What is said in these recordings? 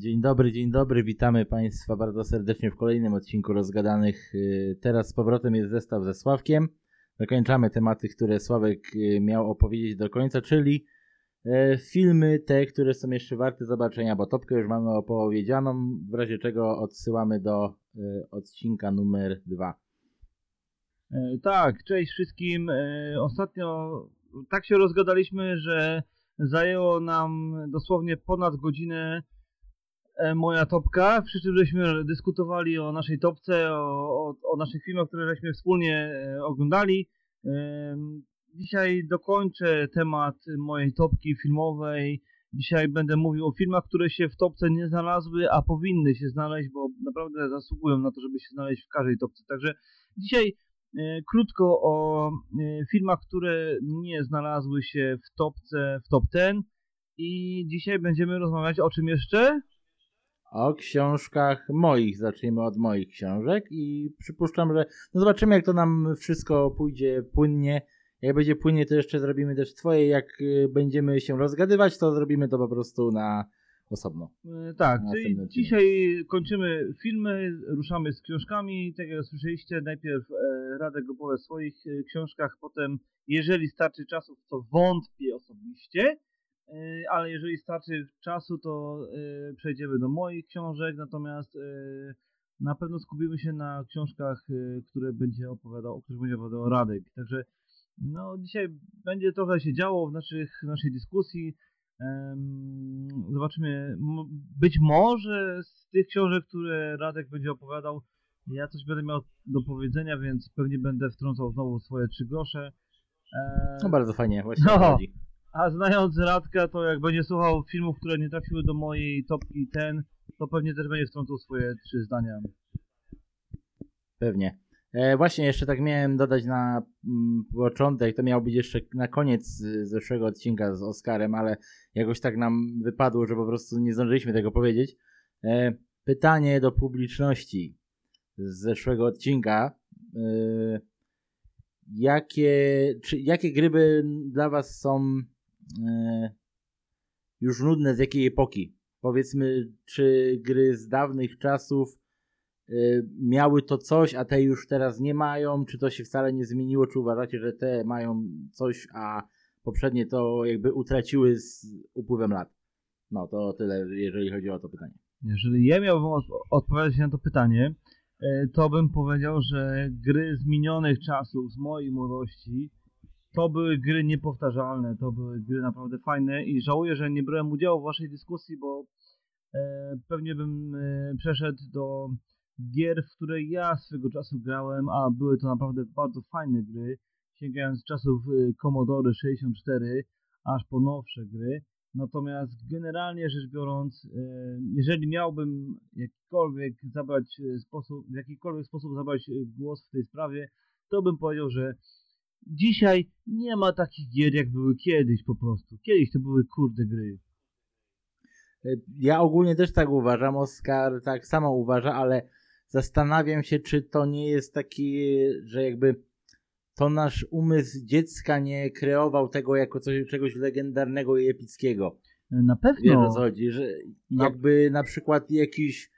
Dzień dobry, witamy Państwa bardzo serdecznie w kolejnym odcinku Rozgadanych. Teraz z powrotem jest zestaw ze Sławkiem. Dokończamy tematy, które Sławek miał opowiedzieć do końca, czyli filmy te, które są jeszcze warte zobaczenia, bo topkę już mamy opowiedzianą, w razie czego odsyłamy do odcinka numer 2. Tak, cześć wszystkim. Ostatnio tak się rozgadaliśmy, że zajęło nam dosłownie ponad godzinę moja topka, przy czym żeśmy dyskutowali o naszej topce, o naszych filmach, które żeśmy wspólnie oglądali. Dzisiaj dokończę temat mojej topki filmowej. Dzisiaj będę mówił o filmach, które się w topce nie znalazły, a powinny się znaleźć, bo naprawdę zasługują na to, żeby się znaleźć w każdej topce. Także dzisiaj krótko o filmach, które nie znalazły się w topce, w top 10. I dzisiaj będziemy rozmawiać o czym jeszcze? O książkach moich. Zacznijmy od moich książek i przypuszczam, że zobaczymy, jak to nam wszystko pójdzie płynnie. Jak będzie płynnie, to jeszcze zrobimy też twoje. Jak będziemy się rozgadywać, to zrobimy to po prostu na osobno. Tak, na czyli dzisiaj kończymy filmy, ruszamy z książkami. Tak jak słyszeliście, najpierw Radek opowie o swoich książkach, potem, jeżeli starczy czasu, to wątpię osobiście, ale jeżeli starczy czasu, to przejdziemy do moich książek, natomiast na pewno skupimy się na książkach, o których będzie opowiadał Radek. Także no, dzisiaj będzie trochę się działo w naszej dyskusji. Zobaczymy, być może z tych książek, które Radek będzie opowiadał, ja coś będę miał do powiedzenia, więc pewnie będę wtrącał znowu swoje 3 grosze. No bardzo fajnie, właśnie chodzi. A znając Radka, to jak będzie słuchał filmów, które nie trafiły do mojej topki ten, to pewnie też będzie wtrącał swoje 3 zdania. Pewnie. Właśnie jeszcze tak miałem dodać na początek, to miał być jeszcze na koniec zeszłego odcinka z Oskarem, ale jakoś tak nam wypadło, że po prostu nie zdążyliśmy tego powiedzieć. Pytanie do publiczności z zeszłego odcinka. Jakie gry dla was są już nudne, z jakiej epoki? Powiedzmy, czy gry z dawnych czasów miały to coś, a te już teraz nie mają, czy to się wcale nie zmieniło, czy uważacie, że te mają coś, a poprzednie to jakby utraciły z upływem lat? No to tyle, jeżeli chodzi o to pytanie. Jeżeli ja miałbym odpowiadać na to pytanie, to bym powiedział, że gry z minionych czasów, z mojej młodości, to były gry niepowtarzalne, to były gry naprawdę fajne i żałuję, że nie brałem udziału w waszej dyskusji, bo pewnie bym przeszedł do gier, w które ja swego czasu grałem, a były to naprawdę bardzo fajne gry, sięgając z czasów Commodore 64 aż po nowsze gry. Natomiast generalnie rzecz biorąc, jeżeli miałbym w jakikolwiek sposób zabrać głos w tej sprawie, to bym powiedział, że dzisiaj nie ma takich gier, jak były kiedyś po prostu. Kiedyś to były kurde gry. Ja ogólnie też tak uważam, Oskar tak samo uważa, ale zastanawiam się, czy to nie jest taki, że jakby to nasz umysł dziecka nie kreował tego jako czegoś legendarnego i epickiego. Na pewno. Wiesz, o co chodzi, że jakby na przykład jakiś,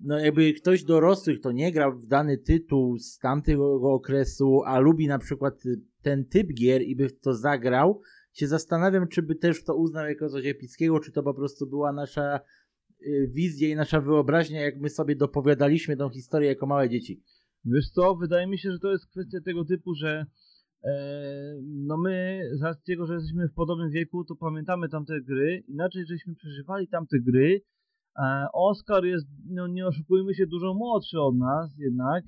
no jakby ktoś dorosłych to nie grał w dany tytuł z tamtego okresu, a lubi na przykład ten typ gier i by w to zagrał, się zastanawiam, czy by też to uznał jako coś epickiego, czy to po prostu była nasza wizja i nasza wyobraźnia, jak my sobie dopowiadaliśmy tą historię jako małe dzieci. Wiesz co, wydaje mi się, że to jest kwestia tego typu, że no my, z racji tego, że jesteśmy w podobnym wieku, to pamiętamy tamte gry, inaczej żeśmy przeżywali tamte gry. Oskar jest, no nie oszukujmy się, dużo młodszy od nas jednak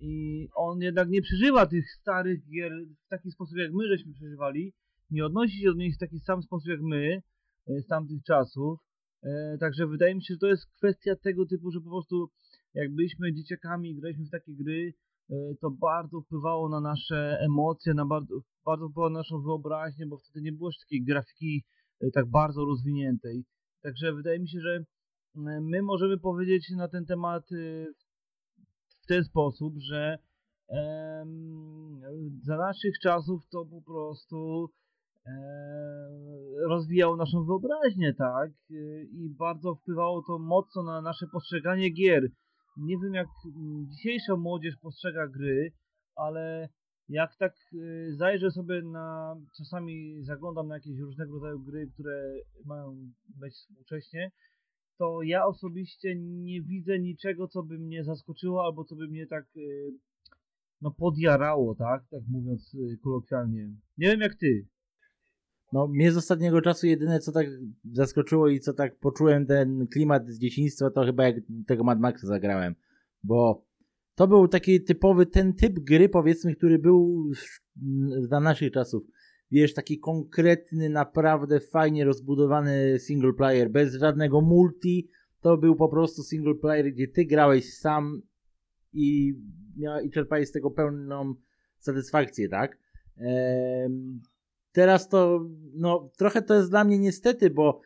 i on jednak nie przeżywa tych starych gier w taki sposób, jak my żeśmy przeżywali, nie odnosi się do nich w taki sam sposób, jak my z tamtych czasów. Także wydaje mi się, że to jest kwestia tego typu, że po prostu jak byliśmy dzieciakami i graliśmy w takie gry, to bardzo wpływało na nasze emocje, bardzo wpływało na naszą wyobraźnię, bo wtedy nie było jeszcze takiej grafiki tak bardzo rozwiniętej. Także wydaje mi się, że my możemy powiedzieć na ten temat w ten sposób, że za naszych czasów to po prostu rozwijało naszą wyobraźnię, tak? I bardzo wpływało to mocno na nasze postrzeganie gier. Nie wiem, jak dzisiejsza młodzież postrzega gry, ale jak tak zajrzę sobie na... Czasami zaglądam na jakieś różnego rodzaju gry, które mają być współcześnie, to ja osobiście nie widzę niczego, co by mnie zaskoczyło albo co by mnie tak podjarało, tak? Tak mówiąc kolokwialnie. Nie wiem jak ty. No, mnie z ostatniego czasu jedyne, co tak zaskoczyło i co tak poczułem ten klimat z dzieciństwa, to chyba jak tego Mad Maxa zagrałem, bo to był taki typowy, ten typ gry, powiedzmy, który był dla naszych czasów. Wiesz, taki konkretny, naprawdę fajnie rozbudowany single player, bez żadnego multi, to był po prostu single player, gdzie ty grałeś sam i czerpałeś z tego pełną satysfakcję, tak? Teraz to, no, trochę to jest dla mnie niestety, bo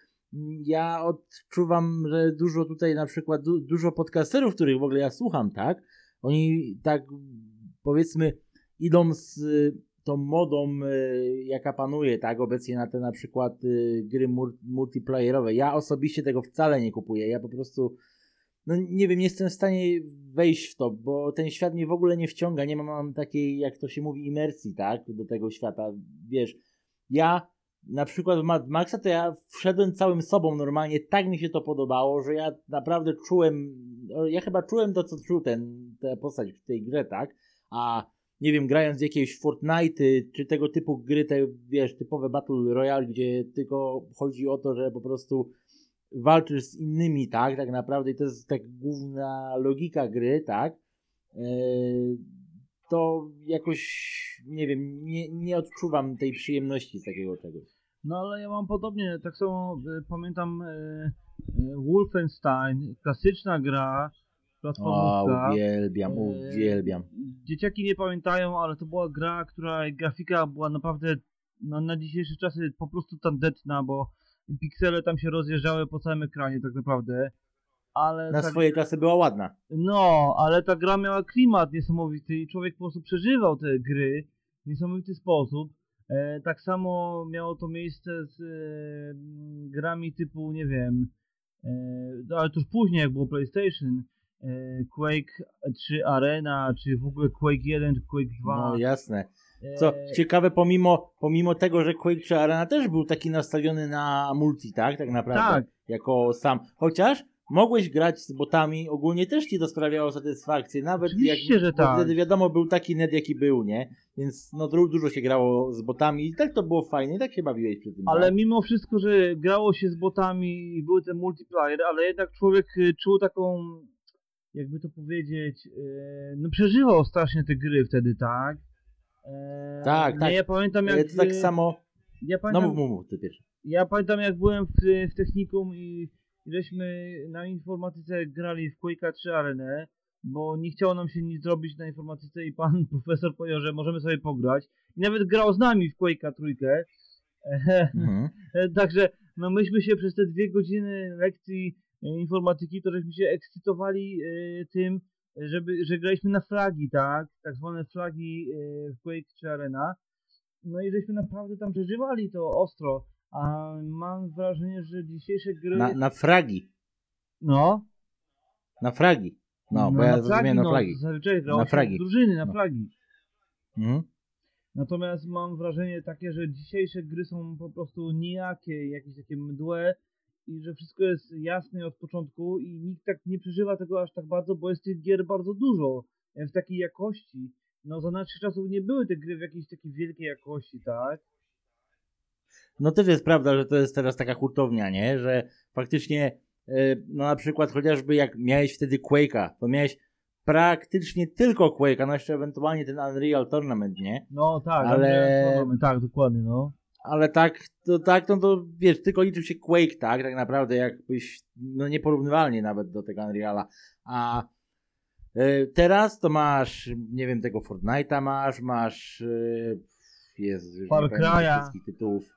ja odczuwam, że dużo tutaj na przykład, dużo podcasterów, których w ogóle ja słucham, tak? Oni tak, powiedzmy, idą z tą modą, jaka panuje, tak? Obecnie na te na przykład gry multiplayerowe. Ja osobiście tego wcale nie kupuję. Ja po prostu, no nie wiem, nie jestem w stanie wejść w to, bo ten świat mnie w ogóle nie wciąga. Nie mam takiej, jak to się mówi, imersji, tak? Do tego świata, wiesz. Ja na przykład w Mad Maxa to ja wszedłem całym sobą normalnie, tak mi się to podobało, że ja naprawdę czułem, ja chyba czułem to, co czuł ta postać w tej grze, tak? A nie wiem, grając w jakieś Fortnite'y czy tego typu gry, te wiesz, typowe Battle Royale, gdzie tylko chodzi o to, że po prostu walczysz z innymi, tak? Tak naprawdę i to jest tak główna logika gry, tak? To jakoś, nie wiem, nie odczuwam tej przyjemności z takiego czegoś. No ale ja mam podobnie, tak samo pamiętam Wolfenstein, klasyczna gra, platformówka. Uwielbiam. Dzieciaki nie pamiętają, ale to była gra, której grafika była naprawdę na dzisiejsze czasy po prostu tandetna, bo piksele tam się rozjeżdżały po całym ekranie tak naprawdę. Ale na swoje czasy była ładna. No, ale ta gra miała klimat niesamowity i człowiek po prostu przeżywał te gry w niesamowity sposób. Tak samo miało to miejsce z grami typu, nie wiem, ale tuż później jak było PlayStation, Quake 3 Arena, czy w ogóle Quake 1, Quake 2. No jasne. Co ciekawe, pomimo tego, że Quake 3 Arena też był taki nastawiony na multi, tak? Tak naprawdę. Tak. Jako sam. Chociaż mogłeś grać z botami, ogólnie też ci to sprawiało satysfakcję, nawet oczywiście, jak tak. Wtedy wiadomo był taki net jaki był, nie? Więc no dużo się grało z botami i tak to było fajne i tak się bawiłeś przy tym. Ale tak? Mimo wszystko, że grało się z botami i były te multiplayer, ale jednak człowiek czuł taką, jakby to powiedzieć, no przeżywał strasznie te gry wtedy, tak? Tak. Ja pamiętam jak... To tak samo... Ja pamiętam, no mów ty pierwszy. Ja pamiętam jak byłem w technikum i żeśmy na informatyce grali w Quake'a 3 Arenę, bo nie chciało nam się nic zrobić na informatyce i pan profesor powiedział, że możemy sobie pograć. I nawet grał z nami w Quake'a trójkę. Także no myśmy się przez te 2 godziny lekcji informatyki, to żeśmy się ekscytowali tym, że graliśmy na flagi, tak? Tak zwane flagi w Quake 3 Arena. No i żeśmy naprawdę tam przeżywali to ostro. A mam wrażenie, że dzisiejsze gry... Na fragi. No. Na fragi. No, bo ja zrozumiałem na fragi. Na fragi. Drużyny, na fragi. Mhm. Natomiast mam wrażenie takie, że dzisiejsze gry są po prostu nijakie, jakieś takie mdłe i że wszystko jest jasne od początku i nikt tak nie przeżywa tego aż tak bardzo, bo jest tych gier bardzo dużo w takiej jakości. No, za naszych czasów nie były te gry w jakiejś takiej wielkiej jakości, tak? No też jest prawda, że to jest teraz taka hurtownia, nie? Że faktycznie, no na przykład chociażby jak miałeś wtedy Quake'a, to miałeś praktycznie tylko Quake'a, no jeszcze ewentualnie ten Unreal Tournament, nie? No tak, ale... Tournament, tak, dokładnie, no. Ale to wiesz, tylko liczył się Quake, tak? Tak naprawdę jakbyś, no nieporównywalnie nawet do tego Unreala, a... Teraz to masz, nie wiem, tego Fortnite'a masz... Far Cry'a. Wszystkich tytułów.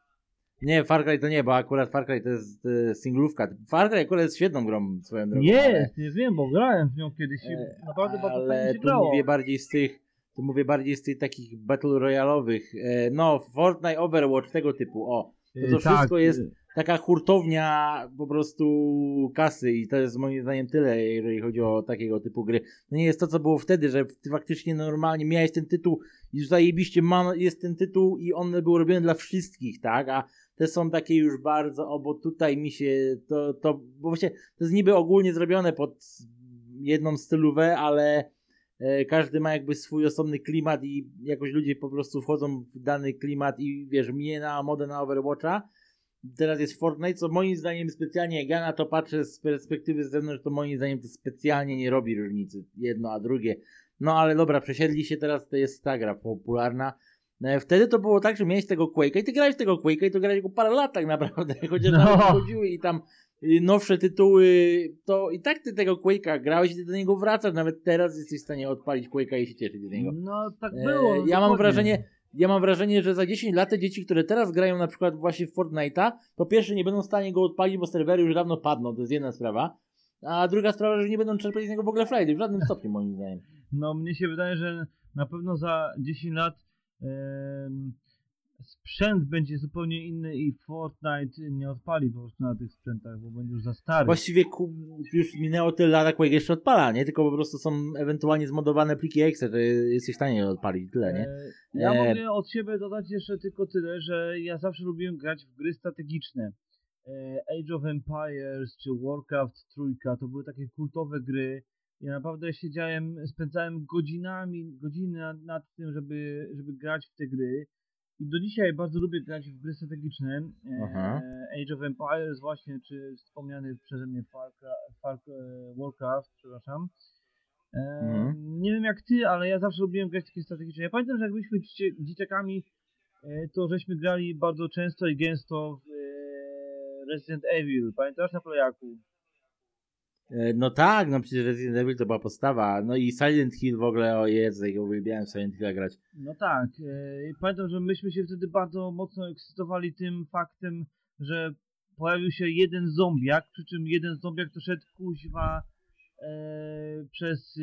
Nie, Far Cry to nie, bo akurat Far Cry to jest singlówka. Far Cry akurat jest świetną grą swoją drogą. Nie, ale... nie wiem, bo grałem w nią kiedyś i naprawdę bardzo fajnie się grało. Tu mówię bardziej z tych, to mówię bardziej z tych takich battle royalowych, no Fortnite, Overwatch, tego typu, o. To wszystko tak. Jest taka hurtownia po prostu kasy i to jest moim zdaniem tyle, jeżeli chodzi o takiego typu gry. No nie jest to, co było wtedy, że ty faktycznie normalnie miałeś ten tytuł i już zajebiście jest ten tytuł i on był robiony dla wszystkich, tak? A te są takie już bardzo, bo tutaj mi się to bo właśnie to jest niby ogólnie zrobione pod jedną stylówę, ale każdy ma jakby swój osobny klimat i jakoś ludzie po prostu wchodzą w dany klimat i wiesz, mnie na modę na Overwatcha. Teraz jest Fortnite, co moim zdaniem specjalnie, jak ja na to patrzę z perspektywy z zewnątrz, to moim zdaniem to specjalnie nie robi różnicy, jedno a drugie. No ale dobra, przesiedli się teraz, to jest ta gra popularna. Wtedy to było tak, że miałeś tego Quake'a i ty grałeś tego Quake'a i to grałeś go parę lat tak naprawdę, chociaż nawet chodziły i tam nowsze tytuły, to i tak ty tego Quake'a grałeś i ty do niego wracasz, nawet teraz jesteś w stanie odpalić Quake'a i się cieszyć z niego. No tak było. Ja mam wrażenie, że za 10 lat te dzieci, które teraz grają na przykład właśnie w Fortnite'a, po pierwsze nie będą w stanie go odpalić, bo serwery już dawno padną, to jest jedna sprawa, a druga sprawa, że nie będą czerpać z niego w ogóle frajdy, w żadnym stopniu moim zdaniem. No mnie się wydaje, że na pewno za 10 lat sprzęt będzie zupełnie inny i Fortnite nie odpali po prostu na tych sprzętach, bo będzie już za stary. Właściwie już minęło tyle lat, jak jeszcze odpala, nie? Tylko po prostu są ewentualnie zmodowane pliki exe, że jesteś w stanie odpalić, tyle, nie? Ja mogę od siebie dodać jeszcze tylko tyle, że ja zawsze lubiłem grać w gry strategiczne. Age of Empires czy Warcraft 3, to były takie kultowe gry. Ja naprawdę spędzałem godziny nad tym, żeby grać w te gry. I do dzisiaj bardzo lubię grać w gry strategiczne. Age of Empires właśnie, czy wspomniany przeze mnie Warcraft, przepraszam. Nie wiem jak ty, ale ja zawsze lubiłem grać takie strategiczne. Ja pamiętam, że jak byliśmy dzieciakami, to żeśmy grali bardzo często i gęsto w Resident Evil. Pamiętasz na Playaku? No tak, no przecież Resident Evil to była podstawa, no i Silent Hill w ogóle, o Jezu, ja uwielbiałem Silent Hilla grać. No tak, pamiętam, że myśmy się wtedy bardzo mocno ekscytowali tym faktem, że pojawił się jeden zombiak, przy czym jeden zombiak to szedł kuźwa przez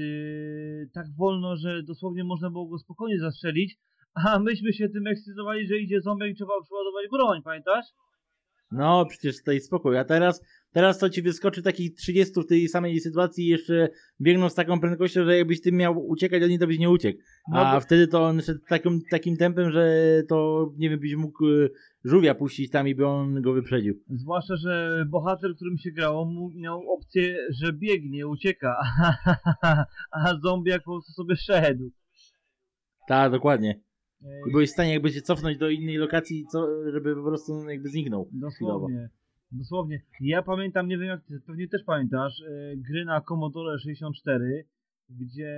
tak wolno, że dosłownie można było go spokojnie zastrzelić, a myśmy się tym ekscytowali, że idzie zombiak i trzeba przeładować broń, pamiętasz? No przecież to jest spokój, a teraz to ci wyskoczy takich 30 w tej samej sytuacji i jeszcze biegną z taką prędkością, że jakbyś ty miał uciekać od nich, to byś nie uciekł. A wtedy to on szedł takim tempem, że to nie wiem, byś mógł żółwia puścić tam i by on go wyprzedził. Zwłaszcza, że bohater, którym się grało, miał opcję, że biegnie, ucieka, a zombiak po prostu sobie szedł. Tak, dokładnie. I byłeś w stanie jakby się cofnąć do innej lokacji, żeby po prostu jakby zniknął. Dosłownie. Ja pamiętam, nie wiem jak ty, pewnie też pamiętasz, gry na Commodore 64, gdzie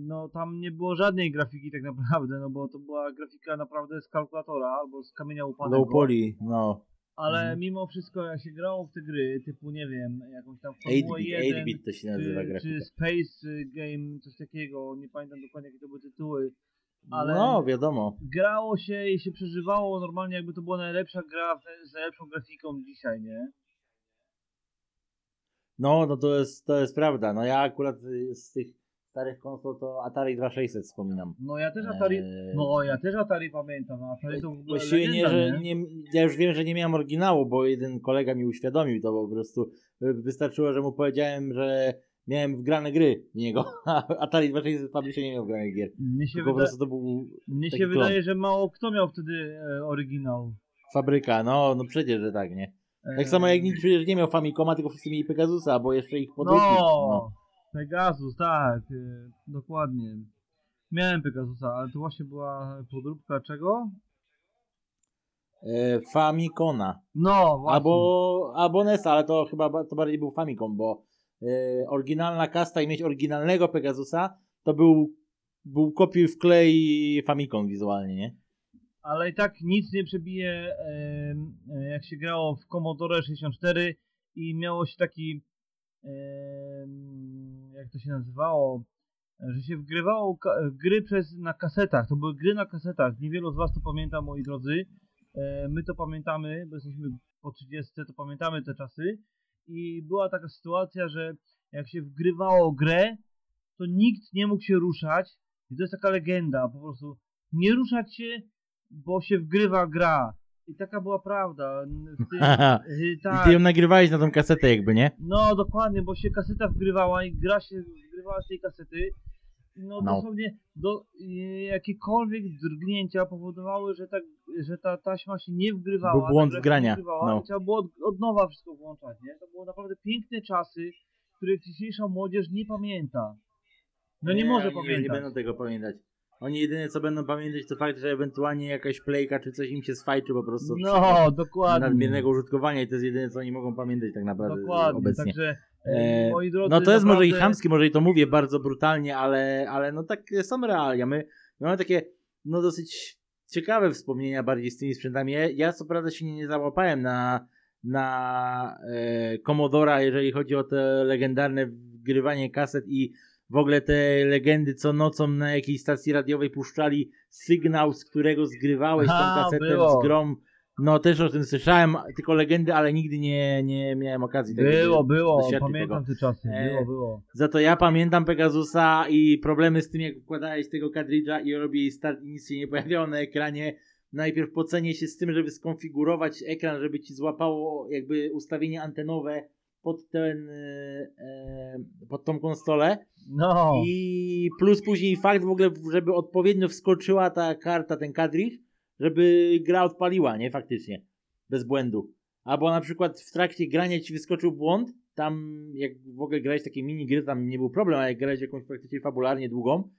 no tam nie było żadnej grafiki tak naprawdę, no bo to była grafika naprawdę z kalkulatora albo z kamienia upadłego. Low poly, no. Ale mimo wszystko jak się grało w te gry, typu nie wiem, jakąś tam Formułę 1, to się nazywa czy Space Game, coś takiego, nie pamiętam dokładnie jakie to były tytuły. Ale no, wiadomo. Grało się i się przeżywało normalnie, jakby to była najlepsza gra z najlepszą grafiką dzisiaj, nie? No to jest prawda. No ja akurat z tych starych konsol to Atari 2600 wspominam. No ja też Atari. No ja też Atari pamiętam. Atari to właściwie legenda, ja już wiem, że nie miałem oryginału, bo jeden kolega mi uświadomił to, bo po prostu wystarczyło, że mu powiedziałem, że miałem wgrane gry w niego, a Atari 2600 Publisher nie miał wgranych gier. Mnie się wydaje, że mało kto miał wtedy oryginał. Fabryka, no przecież, że tak, nie? Tak samo jak nikt przecież nie miał Famicoma, tylko wszyscy mieli Pegasusa, bo jeszcze ich podróżni. No, Pegasus, tak, dokładnie. Miałem Pegasusa, ale to właśnie była podróbka czego? Famicona. No, właśnie. Albo NES, ale to chyba to bardziej był Famicom, bo oryginalna kasta i mieć oryginalnego Pegasusa, to był kopiuj w klej Famicom wizualnie, nie? Ale i tak nic nie przebije, jak się grało w Commodore 64 i miało się taki, jak to się nazywało, że się wgrywało gry na kasetach, to były gry na kasetach, niewielu z was to pamięta, moi drodzy, my to pamiętamy, bo jesteśmy po 30, to pamiętamy te czasy. I była taka sytuacja, że jak się wgrywało grę, to nikt nie mógł się ruszać, I to jest taka legenda, po prostu nie ruszać się, bo się wgrywa gra. I taka była prawda. Tak. I ty ją nagrywałeś na tą kasetę jakby, nie? No dokładnie, bo się kaseta wgrywała i gra się wgrywała z tej kasety. No dosłownie jakiekolwiek drgnięcia powodowały, że ta taśma się nie wgrywała. Był błąd wgrania. No. Trzeba było od nowa wszystko włączać, nie? To były naprawdę piękne czasy, których dzisiejsza młodzież nie pamięta. No nie może pamiętać. Nie będą tego pamiętać. Oni jedyne co będą pamiętać to fakt, że ewentualnie jakaś playka czy coś im się sfajczy po prostu. No, dokładnie. Nadmiernego użytkowania i to jest jedyne co oni mogą pamiętać tak naprawdę dokładnie, obecnie. Także, moi drodzy, no to jest naprawdę... może i chamskie, może i to mówię bardzo brutalnie, ale no tak są realia. My mamy takie no dosyć ciekawe wspomnienia bardziej z tymi sprzętami. Ja co prawda się nie załapałem na Commodora, jeżeli chodzi o te legendarne wgrywanie kaset i w ogóle te legendy co nocą na jakiejś stacji radiowej puszczali sygnał, z którego zgrywałeś tą kasetę było. Z grą. No też o tym słyszałem, tylko legendy, ale nigdy nie miałem okazji. Było, pamiętam te czasy, było. Za to ja pamiętam Pegasusa i problemy z tym jak wkładałeś tego kadridża i robiłeś start i nic się nie pojawiało na ekranie. Najpierw pocenie się z tym, żeby skonfigurować ekran, żeby ci złapało jakby ustawienie antenowe pod tą konsolę. No. I plus później fakt w ogóle, żeby odpowiednio wskoczyła ta karta, ten kadridż, żeby gra odpaliła, nie? Faktycznie. Bez błędu. Albo na przykład w trakcie grania ci wyskoczył błąd, tam jak w ogóle grałeś takie mini gry, tam nie był problem, ale jak grałeś jakąś praktycznie fabularnie długą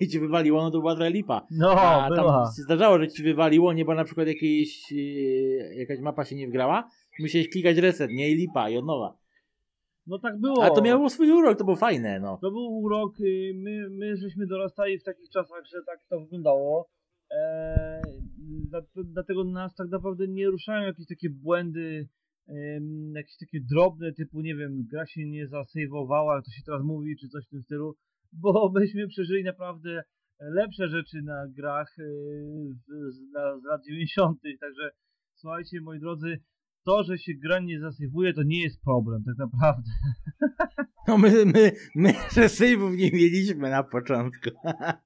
i ci wywaliło, no to była trochę lipa. No, a tam się zdarzało, że ci wywaliło, nie? Bo na przykład jakaś mapa się nie wgrała, musiałeś klikać reset, nie? I lipa, i od nowa. No tak było. A to miało swój urok, to było fajne, no. To był urok, my żeśmy dorastali w takich czasach, że tak to wyglądało. Dlatego nas tak naprawdę nie ruszają jakieś takie błędy, jakieś takie drobne, typu nie wiem, gra się nie zasejwowała, to się teraz mówi, czy coś w tym stylu, bo myśmy przeżyli naprawdę lepsze rzeczy na grach z lat 90. Także słuchajcie, moi drodzy, to, że się gra nie zasejwuje, to nie jest problem, tak naprawdę. No my że sejwów nie mieliśmy na początku.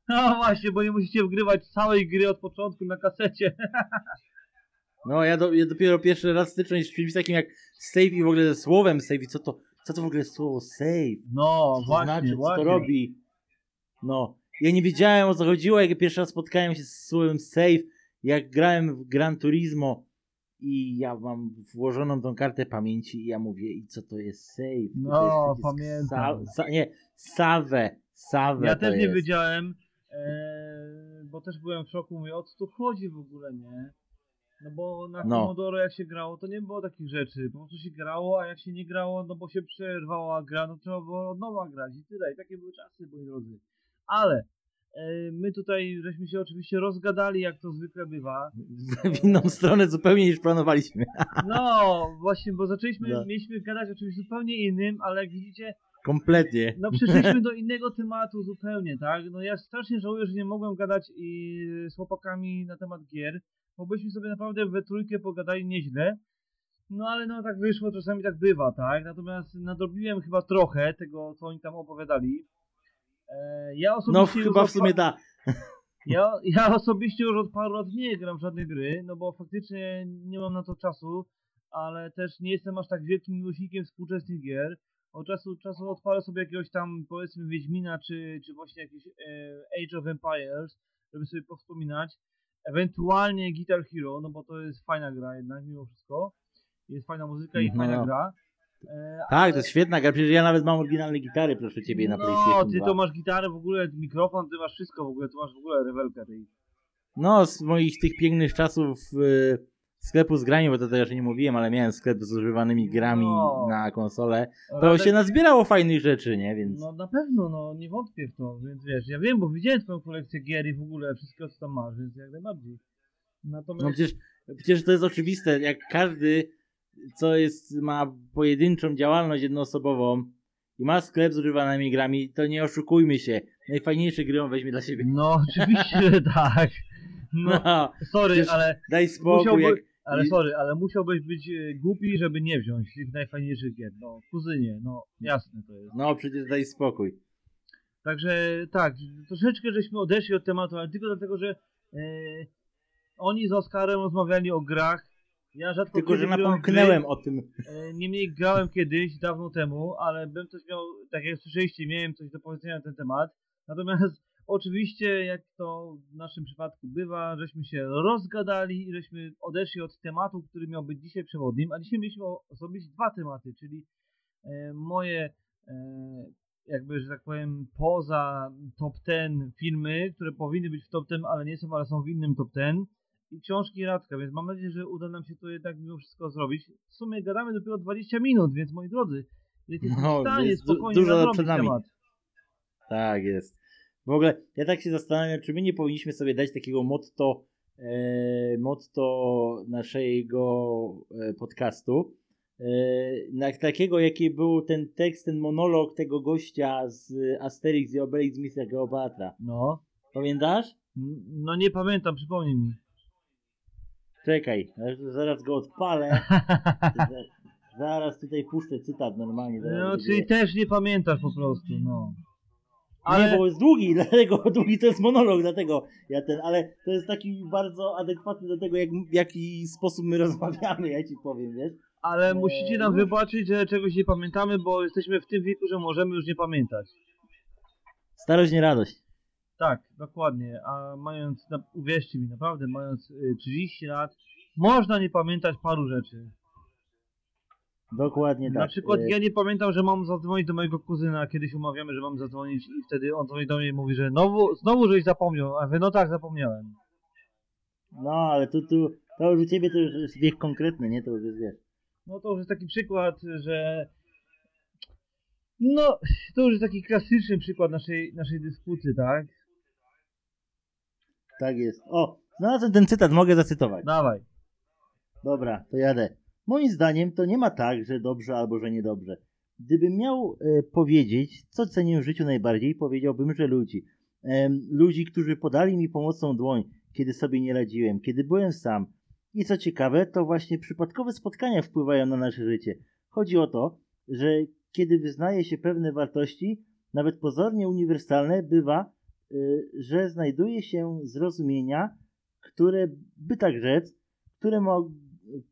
No właśnie, bo nie musicie wgrywać całej gry od początku na kasecie. No ja dopiero pierwszy raz styczę z czymś takim jak save i w ogóle ze słowem save. Co to w ogóle jest słowo save? No co właśnie, znaczy, właśnie. Co to robi? No, ja nie wiedziałem o co chodziło, jak pierwszy raz spotkałem się z słowem save, jak grałem w Gran Turismo. I ja mam włożoną tą kartę pamięci i ja mówię, i co to jest save? No, to jest pamiętam. Save. Ja też nie wiedziałem, bo też byłem w szoku, mówię, o co tu chodzi w ogóle, nie? No bo na Commodore jak się grało, to nie było takich rzeczy, po prostu się grało, a jak się nie grało, no bo się przerwała gra, no trzeba było od nowa grać i tyle. I takie były czasy, moi drodzy. Ale... my tutaj żeśmy się oczywiście rozgadali, jak to zwykle bywa. W inną stronę zupełnie niż planowaliśmy. No, właśnie, bo mieliśmy gadać o czymś zupełnie innym, ale jak widzicie... kompletnie. No przeszliśmy do innego tematu zupełnie, tak? No ja strasznie żałuję, że nie mogłem gadać i z chłopakami na temat gier, bo byśmy sobie naprawdę we trójkę pogadali nieźle. No ale no tak wyszło, czasami tak bywa, tak? Natomiast nadrobiłem chyba trochę tego, co oni tam opowiadali. Ja osobiście ja osobiście już od paru lat nie gram w żadne gry, no bo faktycznie nie mam na to czasu, ale też nie jestem aż tak wielkim miłośnikiem współczesnych gier. Od czasu do czasu odpalę sobie jakiegoś tam, powiedzmy, Wiedźmina, czy właśnie jakiś Age of Empires, żeby sobie powspominać. Ewentualnie Guitar Hero, no bo to jest fajna gra jednak, mimo wszystko. Jest fajna muzyka i fajna gra. Tak, to jest świetna gra, przecież ja nawet mam oryginalne gitary, proszę ciebie, na PlayStation 2. No, ty to masz gitarę w ogóle, mikrofon, ty masz wszystko w ogóle, tu masz w ogóle rewelkę. No, z moich tych pięknych czasów sklepu z grami, bo to jeszcze nie mówiłem, ale miałem sklep z używanymi grami na konsolę, to się nazbierało fajnych rzeczy, nie? Więc... no na pewno, no nie wątpię w to, więc wiesz, ja wiem, bo widziałem twoją kolekcję gier i w ogóle wszystko co tam masz, więc jak najbardziej. Natomiast... no przecież to jest oczywiste, jak każdy... ma pojedynczą działalność jednoosobową i ma sklep z używanymi grami, to nie oszukujmy się. Najfajniejsze gry on weźmie dla siebie. No, oczywiście, tak. No, sorry, ale... daj spokój. Ale musiałbyś być głupi, żeby nie wziąć tych najfajniejszych gier. No, kuzynie, no, jasne to jest. No, przecież daj spokój. Także tak, troszeczkę żeśmy odeszli od tematu, ale tylko dlatego, że oni z Oskarem rozmawiali o grach. Ja rzadko tylko, że napomknęłem o tym. Niemniej grałem kiedyś, dawno temu, ale bym coś miał, tak jak słyszeliście, miałem coś do powiedzenia na ten temat. Natomiast oczywiście, jak to w naszym przypadku bywa, żeśmy się rozgadali i żeśmy odeszli od tematu, który miał być dzisiaj przewodnim, a dzisiaj mieliśmy zrobić dwa tematy, czyli moje, jakby, że tak powiem, poza top 10 filmy, które powinny być w top 10, ale nie są, ale są w innym top 10, i książki Radka, więc mam nadzieję, że uda nam się to jednak mimo wszystko zrobić. W sumie gadamy dopiero 20 minut, więc moi drodzy, jesteśmy w stanie spokojnie nadrobić temat. Tak jest. W ogóle ja tak się zastanawiam, czy my nie powinniśmy sobie dać takiego motto naszego podcastu, takiego jaki był ten tekst, ten monolog tego gościa z Asterix i Obelix, Mistrza Kleopatra. No. Pamiętasz? No nie pamiętam, przypomnij mi. Czekaj, zaraz go odpalę. Zaraz tutaj puszczę cytat normalnie. No czyli też nie pamiętasz po prostu, no. Ale... Nie, bo jest długi, dlatego długi to jest monolog, dlatego ja ten, ale to jest taki bardzo adekwatny do tego, w jaki sposób my rozmawiamy, ja ci powiem, wiesz. Ale musicie nam wybaczyć, że czegoś nie pamiętamy, bo jesteśmy w tym wieku, że możemy już nie pamiętać. Starość, nie radość. Tak, dokładnie, a mając, uwierzcie mi, naprawdę, mając 30 lat, można nie pamiętać paru rzeczy. Dokładnie tak. Na przykład ja nie pamiętam, że mam zadzwonić do mojego kuzyna, kiedyś umawiamy, że mam zadzwonić i wtedy on dzwoni do mnie i mówi, że znowu żeś zapomniał, a wy no tak, zapomniałem. No, ale tu to już u ciebie to już jest wiek konkretny, nie? To już jest wiek. No to już jest taki przykład, że... No, to już jest taki klasyczny przykład naszej dyskusji, tak? Tak jest. O, znalazłem ten cytat, mogę zacytować. Dawaj. Dobra, to jadę. Moim zdaniem to nie ma tak, że dobrze albo że niedobrze. Gdybym miał powiedzieć, co cenię w życiu najbardziej, powiedziałbym, że ludzi. Ludzi, którzy podali mi pomocną dłoń, kiedy sobie nie radziłem, kiedy byłem sam. I co ciekawe, to właśnie przypadkowe spotkania wpływają na nasze życie. Chodzi o to, że kiedy wyznaje się pewne wartości, nawet pozornie uniwersalne, bywa, że znajduje się zrozumienia, które, by tak rzec, które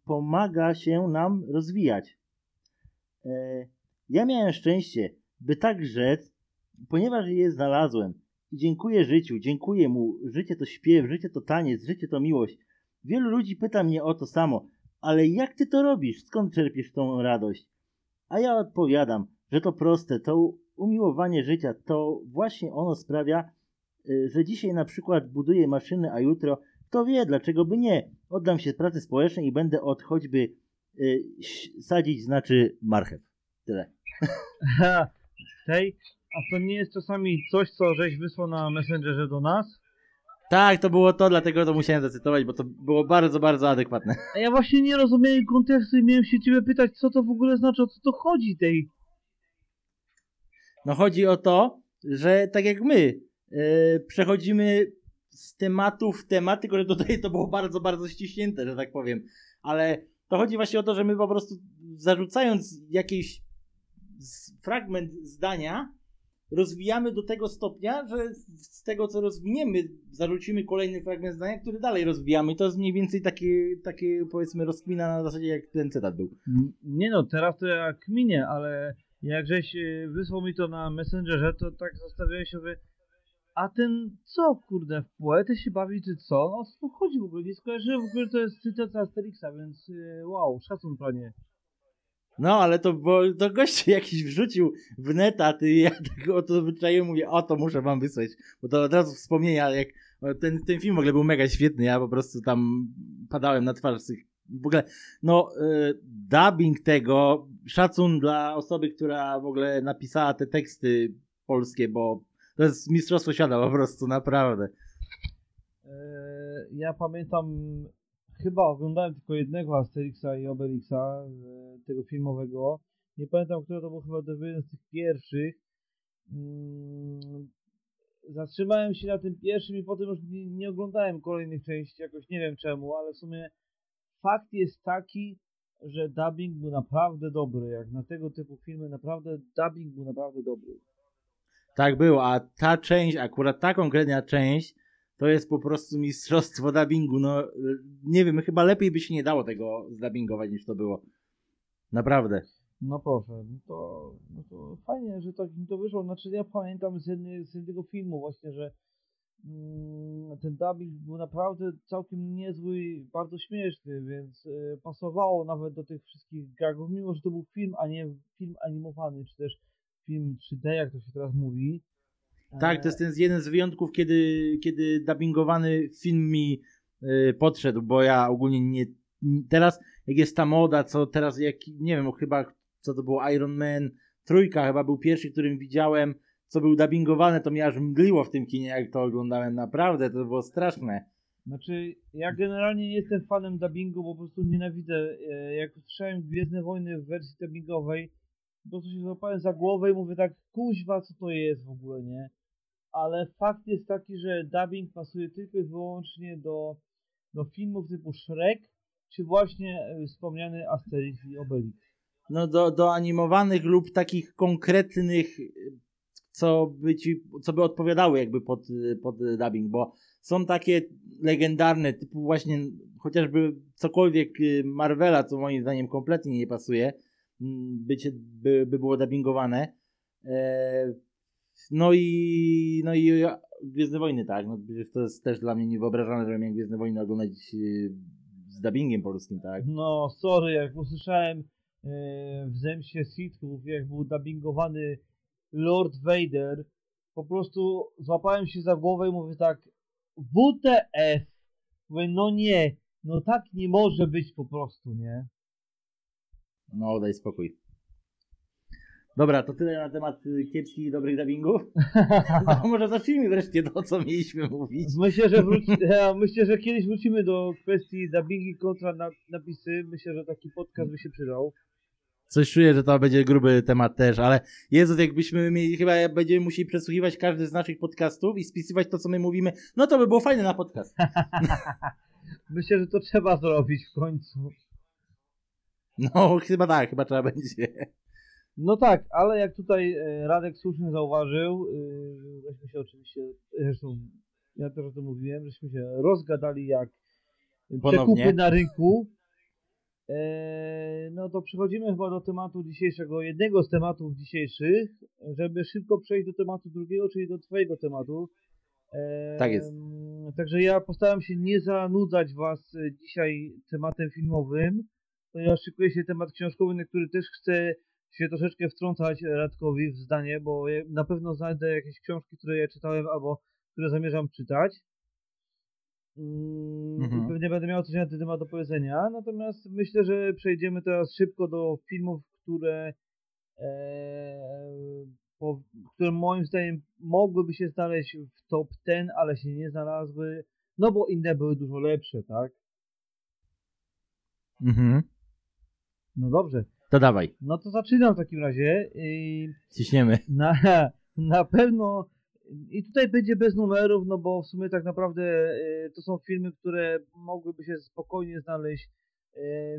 pomaga się nam rozwijać. Ja miałem szczęście, by tak rzec, ponieważ je znalazłem. Dziękuję życiu, dziękuję mu. Życie to śpiew, życie to taniec, życie to miłość. Wielu ludzi pyta mnie o to samo, ale jak ty to robisz? Skąd czerpiesz tą radość? A ja odpowiadam, że to proste, to umiłowanie życia, to właśnie ono sprawia, że dzisiaj na przykład buduję maszyny, a jutro, kto wie, dlaczego by nie, oddam się pracy społecznej i będę od choćby sadzić, znaczy marchew. Tyle. Hej, a to nie jest czasami coś, co żeś wysłał na Messengerze do nas? Tak, to było to, dlatego to musiałem zacytować, bo to było bardzo, bardzo adekwatne. A ja właśnie nie rozumiałem kontekstu i miałem się ciebie pytać, co to w ogóle znaczy, o co to chodzi tej... No chodzi o to, że tak jak my, przechodzimy z tematu w temat, tylko że tutaj to było bardzo, bardzo ściśnięte, że tak powiem. Ale to chodzi właśnie o to, że my po prostu zarzucając jakiś fragment zdania, rozwijamy do tego stopnia, że z tego, co rozwiniemy, zarzucimy kolejny fragment zdania, który dalej rozwijamy. I to jest mniej więcej takie powiedzmy, rozkmina na zasadzie, jak ten cytat był. Nie no, teraz to ja kminię, ale jak żeś wysłał mi to na Messengerze, to tak zostawiałem się, a ten co, kurde, w poetę się bawi, czy co? O co chodzi w ogóle? Nie skojarzyłem w ogóle, że to jest cytat Asterixa, więc wow, szacun, panie. No, ale to, bo to gość jakiś wrzucił w neta, ja tego to zwyczaju mówię, o to muszę wam wysłać, bo to od razu wspomnienia, jak ten film w ogóle był mega świetny, ja po prostu tam padałem na twarz tych, w ogóle, no dubbing tego, szacun dla osoby, która w ogóle napisała te teksty polskie, bo to jest mistrzostwo świata po prostu, naprawdę. Ja pamiętam, chyba oglądałem tylko jednego Asterixa i Obelixa, tego filmowego. Nie pamiętam, który to był, chyba jeden z tych pierwszych. Zatrzymałem się na tym pierwszym i potem już nie oglądałem kolejnych części, jakoś nie wiem czemu, ale w sumie fakt jest taki, że dubbing był naprawdę dobry. Jak na tego typu filmy, dubbing był naprawdę dobry. Tak było, a ta część, akurat ta konkretna część, to jest po prostu mistrzostwo dubbingu. No, nie wiem, chyba lepiej by się nie dało tego zdubbingować niż to było. Naprawdę. No proszę, no to fajnie, że tak mi to wyszło. Znaczy ja pamiętam z jednego filmu właśnie, że ten dubbing był naprawdę całkiem niezły i bardzo śmieszny, więc pasowało nawet do tych wszystkich gagów, mimo że to był film, a nie film animowany, czy też film 3D, jak to się teraz mówi. Tak, to jest ten jeden z wyjątków, kiedy dubbingowany film mi podszedł, bo ja ogólnie nie... Teraz, jak jest ta moda, co teraz, jak nie wiem, chyba, co to było, Iron Man 3 chyba był pierwszy, którym widziałem, co był dubbingowane, to mnie aż mgliło w tym kinie, jak to oglądałem. Naprawdę, to było straszne. Znaczy, ja generalnie nie jestem fanem dubbingu, bo po prostu nienawidzę. Jak usłyszałem Gwiezdne Wojny w wersji dubbingowej, po prostu się złapałem za głowę i mówię tak, kuźwa, co to jest w ogóle, nie? Ale fakt jest taki, że dubbing pasuje tylko i wyłącznie do filmów typu Shrek, czy właśnie wspomniany Asterix i Obelix. No do animowanych lub takich konkretnych, co by odpowiadały jakby pod dubbing, bo są takie legendarne, typu właśnie chociażby cokolwiek Marvela, co moim zdaniem kompletnie nie pasuje, by było dubbingowane. No i Gwiezdne Wojny, tak. No, to jest też dla mnie niewyobrażalne, że miałem Gwiezdne Wojny oglądać z dubbingiem polskim, tak. No, sorry, jak usłyszałem w Zemście Sithów, jak był dubbingowany Lord Vader, po prostu złapałem się za głowę i mówię tak, WTF! Mówię, no nie, no tak nie może być po prostu, nie? No, daj spokój. Dobra, to tyle na temat kiepskich i dobrych dubbingów. No, może zacznijmy wreszcie to, co mieliśmy mówić. Myślę, że kiedyś wrócimy do kwestii dubbingi kontra napisy. Myślę, że taki podcast by się przydał. Coś czuję, że to będzie gruby temat też, ale Jezus, jakbyśmy mieli, chyba będziemy musieli przesłuchiwać każdy z naszych podcastów i spisywać to, co my mówimy. No to by było fajne na podcast. Myślę, że to trzeba zrobić w końcu. No, chyba tak, chyba trzeba będzie. No tak, ale jak tutaj Radek słusznie zauważył, żeśmy się oczywiście, zresztą ja też o tym mówiłem, żeśmy się rozgadali jak przekupy na rynku. No to przechodzimy chyba do tematu dzisiejszego, jednego z tematów dzisiejszych, żeby szybko przejść do tematu drugiego, czyli do twojego tematu. Tak jest. Także ja postaram się nie zanudzać was dzisiaj tematem filmowym, ponieważ szykuje się temat książkowy, na który też chcę się troszeczkę wtrącać Radkowi w zdanie, bo ja na pewno znajdę jakieś książki, które ja czytałem albo które zamierzam czytać. I pewnie będę miał coś na ten temat do powiedzenia. Natomiast myślę, że przejdziemy teraz szybko do filmów, które moim zdaniem mogłyby się znaleźć w top 10, ale się nie znalazły, no bo inne były dużo lepsze, tak? Mhm. No dobrze. To dawaj. No to zaczynam w takim razie. Ciśniemy. Na pewno. I tutaj będzie bez numerów, no bo w sumie tak naprawdę to są filmy, które mogłyby się spokojnie znaleźć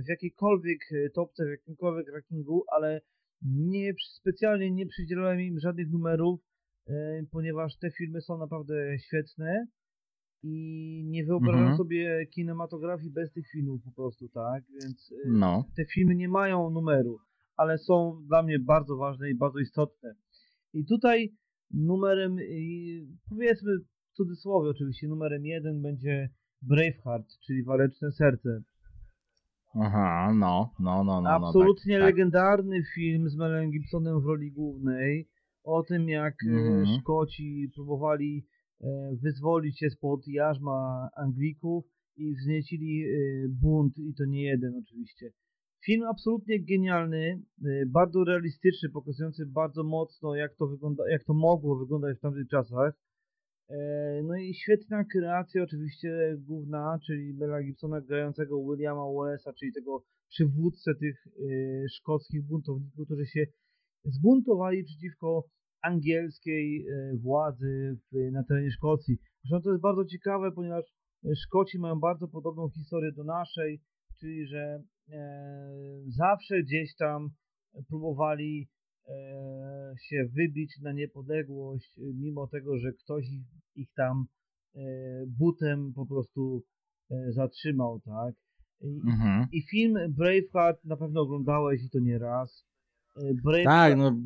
w jakiejkolwiek topce, w jakimkolwiek rankingu, ale specjalnie nie przydzielałem im żadnych numerów, ponieważ te filmy są naprawdę świetne i nie wyobrażam sobie kinematografii bez tych filmów po prostu, tak? Więc te filmy nie mają numerów, ale są dla mnie bardzo ważne i bardzo istotne. I tutaj numerem, powiedzmy w cudzysłowie oczywiście, numerem 1 będzie Braveheart, czyli Waleczne Serce. Aha, no. Absolutnie tak, legendarny film z Melem Gibsonem w roli głównej, o tym jak Szkoci próbowali wyzwolić się spod jarzma Anglików i wzniecili bunt, i to nie jeden oczywiście. Film absolutnie genialny, bardzo realistyczny, pokazujący bardzo mocno jak to mogło wyglądać w tamtych czasach. No i świetna kreacja oczywiście główna, czyli Mela Gibsona grającego Williama Wallace'a, czyli tego przywódcę tych szkockich buntowników, którzy się zbuntowali przeciwko angielskiej władzy na terenie Szkocji. Zresztą to jest bardzo ciekawe, ponieważ Szkoci mają bardzo podobną historię do naszej, czyli że zawsze gdzieś tam próbowali się wybić na niepodległość, mimo tego, że ktoś ich tam butem po prostu zatrzymał, tak? I film Braveheart na pewno oglądałeś i to nie raz. Braveheart... Tak, no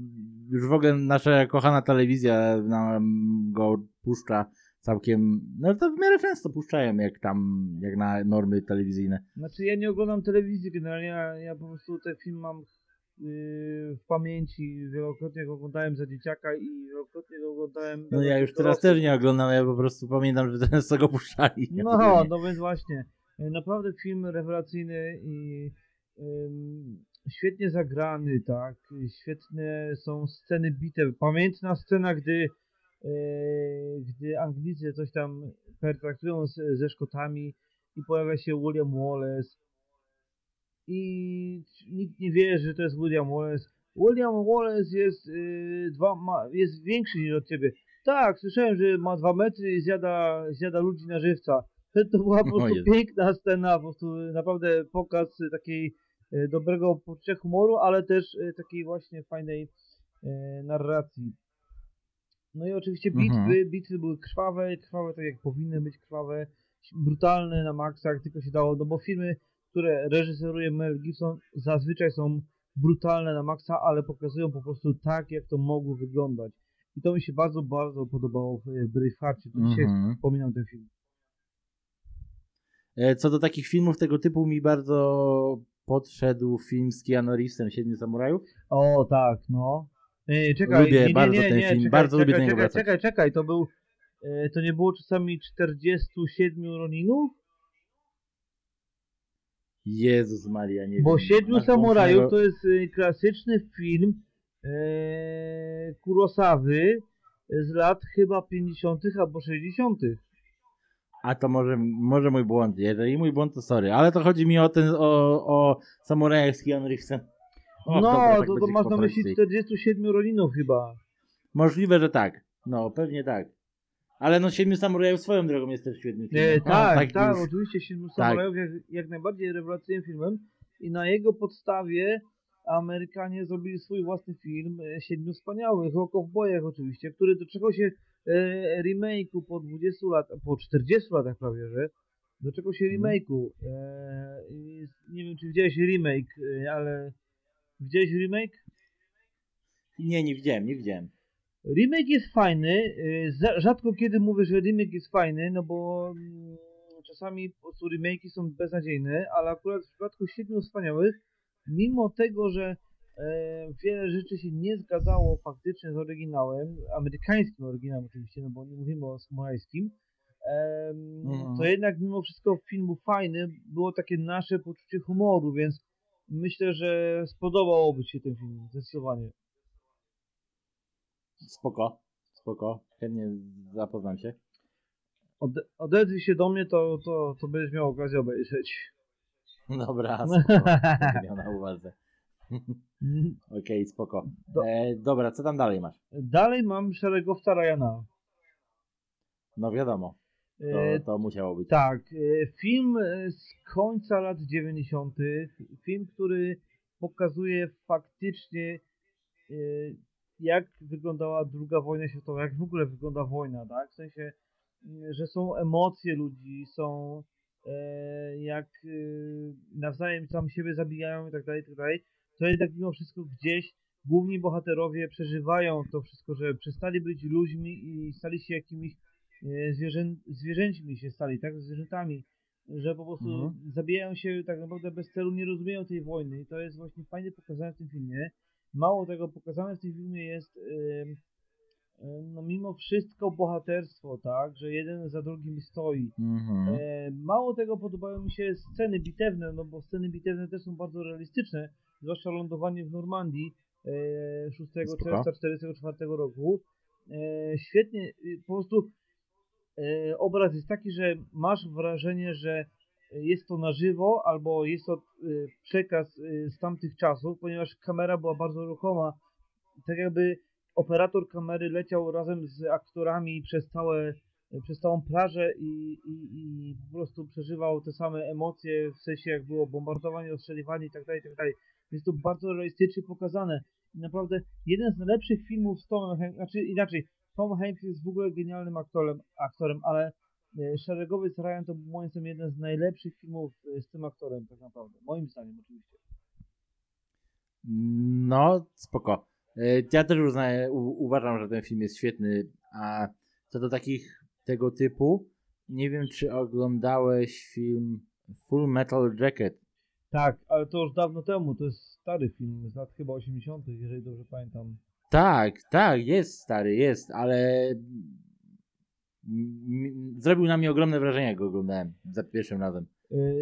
już w ogóle nasza kochana telewizja nam go puszcza całkiem, no to w miarę często puszczają jak na normy telewizyjne. Znaczy ja nie oglądam telewizji generalnie, ja po prostu ten film mam w pamięci, wielokrotnie go oglądałem za dzieciaka i wielokrotnie go oglądałem... No ja już teraz też nie oglądam, ja po prostu pamiętam, że teraz co go puszczali. No, no więc właśnie. Naprawdę film rewelacyjny i świetnie zagrany, tak? Świetne są sceny bitew. Pamiętna scena, gdy Anglicy coś tam pertraktują ze Szkotami i pojawia się William Wallace i nikt nie wie, że to jest William Wallace. William Wallace jest większy niż od ciebie. Tak, słyszałem, że ma 2 metry i zjada ludzi na żywca. To była po prostu piękna scena, po prostu naprawdę pokaz takiej dobrego poczucia humoru, ale też takiej właśnie fajnej narracji. No i oczywiście bitwy były krwawe tak jak powinny być krwawe, brutalne na maksa, jak tylko się dało, no bo filmy, które reżyseruje Mel Gibson, zazwyczaj są brutalne na maksa, ale pokazują po prostu tak, jak to mogło wyglądać. I to mi się bardzo, bardzo podobało w Bravehearcie, to dzisiaj wspominam ten film. Co do takich filmów tego typu mi bardzo podszedł film z Keanu Reevesem, Siedmiu Samurajów. O tak, no. Czekaj, lubię bardzo ten film, bardzo lubię ten film. Czekaj, to nie było czasami 47 Roninów? Jezus Maria, nie wiem. Bo Siedmiu Samurajów to jest klasyczny film Kurosawy z lat chyba 50. albo 60. A to może mój błąd. Jeżeli mój błąd, to sorry. Ale to chodzi mi o samurajach z Keanu Reevesem. No, dobra, tak to masz na myśli 47 Roninów chyba. Możliwe, że tak. No, pewnie tak. Ale no 7 samurajów swoją drogą jest też świetny film. Tak, oczywiście 7 samurajów jak najbardziej rewelacyjnym filmem. I na jego podstawie Amerykanie zrobili swój własny film Siedmiu Wspaniałych, o kowbojach oczywiście, który doczekał się remake'u po 20 latach, po 40 latach prawie, że doczekał się remake'u. Nie wiem, czy widziałeś remake, ale widziałeś remake? Nie widziałem. Remake jest fajny, rzadko kiedy mówię, że remake jest fajny, no bo czasami po prostu remake'i są beznadziejne, ale akurat w przypadku Siedmiu Wspaniałych, mimo tego, że wiele rzeczy się nie zgadzało faktycznie z oryginałem, amerykańskim oryginałem oczywiście, no bo nie mówimy o samurajskim, to jednak mimo wszystko film był fajny, było takie nasze poczucie humoru, więc myślę, że spodobałoby się ten film, zdecydowanie. Spoko, chętnie zapoznam się. Odezwij się do mnie, to będziesz miał okazję obejrzeć. Dobra, spoko, miał na uwadze. Okej, spoko. Dobra, co tam dalej masz? Dalej mam Szeregowca Ryana. No wiadomo, to musiało być. Tak, film z końca lat 90. Film, który pokazuje faktycznie jak wyglądała II wojna światowa, jak w ogóle wygląda wojna, tak? W sensie, że są emocje ludzi, są jak nawzajem tam siebie zabijają i tak dalej. To jednak mimo wszystko gdzieś główni bohaterowie przeżywają to wszystko, że przestali być ludźmi i stali się jakimiś zwierzęćmi się stali, tak? Zwierzętami, że po prostu zabijają się tak naprawdę bez celu, nie rozumieją tej wojny i to jest właśnie fajnie pokazane w tym filmie. Mało tego, pokazane w tym filmie jest no mimo wszystko bohaterstwo, tak, że jeden za drugim stoi. Mało tego, podobają mi się sceny bitewne, no bo sceny bitewne też są bardzo realistyczne, zwłaszcza lądowanie w Normandii 6 czerwca 1944 roku. Świetnie, po prostu obraz jest taki, że masz wrażenie, że jest to na żywo, albo jest to przekaz z tamtych czasów, ponieważ kamera była bardzo ruchoma, tak jakby operator kamery leciał razem z aktorami przez całą plażę i po prostu przeżywał te same emocje, w sensie jak było bombardowanie, ostrzeliwanie i tak dalej. Jest to bardzo realistycznie pokazane naprawdę jeden z najlepszych filmów z Tomem Hanksem, znaczy inaczej, Tom Hanks jest w ogóle genialnym aktorem, ale Szeregowiec Ryan to moim zdaniem jeden z najlepszych filmów z tym aktorem tak naprawdę, moim zdaniem oczywiście. No, spoko. Ja też uznaję, uważam, że ten film jest świetny, a co do takich tego typu, nie wiem czy oglądałeś film Full Metal Jacket. Tak, ale to już dawno temu, to jest stary film, z lat chyba 80., jeżeli dobrze pamiętam. Tak, jest stary, jest, ale zrobił na mnie ogromne wrażenie, jak go oglądałem za pierwszym razem.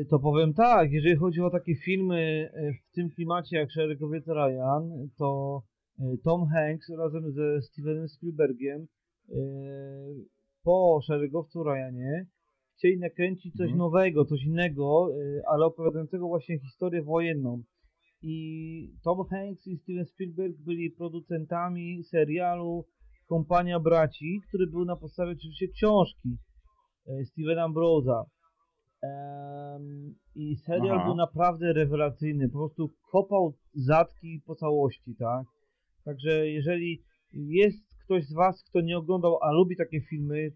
To powiem tak, jeżeli chodzi o takie filmy w tym klimacie jak Szeregowiec Ryan, to Tom Hanks razem ze Stevenem Spielbergiem po Szeregowcu Ryanie chcieli nakręcić coś nowego, coś innego, ale opowiadającego właśnie historię wojenną. I Tom Hanks i Steven Spielberg byli producentami serialu Kompania Braci, który był na podstawie oczywiście książki Stephena Ambrose'a. I serial był naprawdę rewelacyjny, po prostu kopał zatki po całości, tak? Także jeżeli jest ktoś z was, kto nie oglądał, a lubi takie filmy,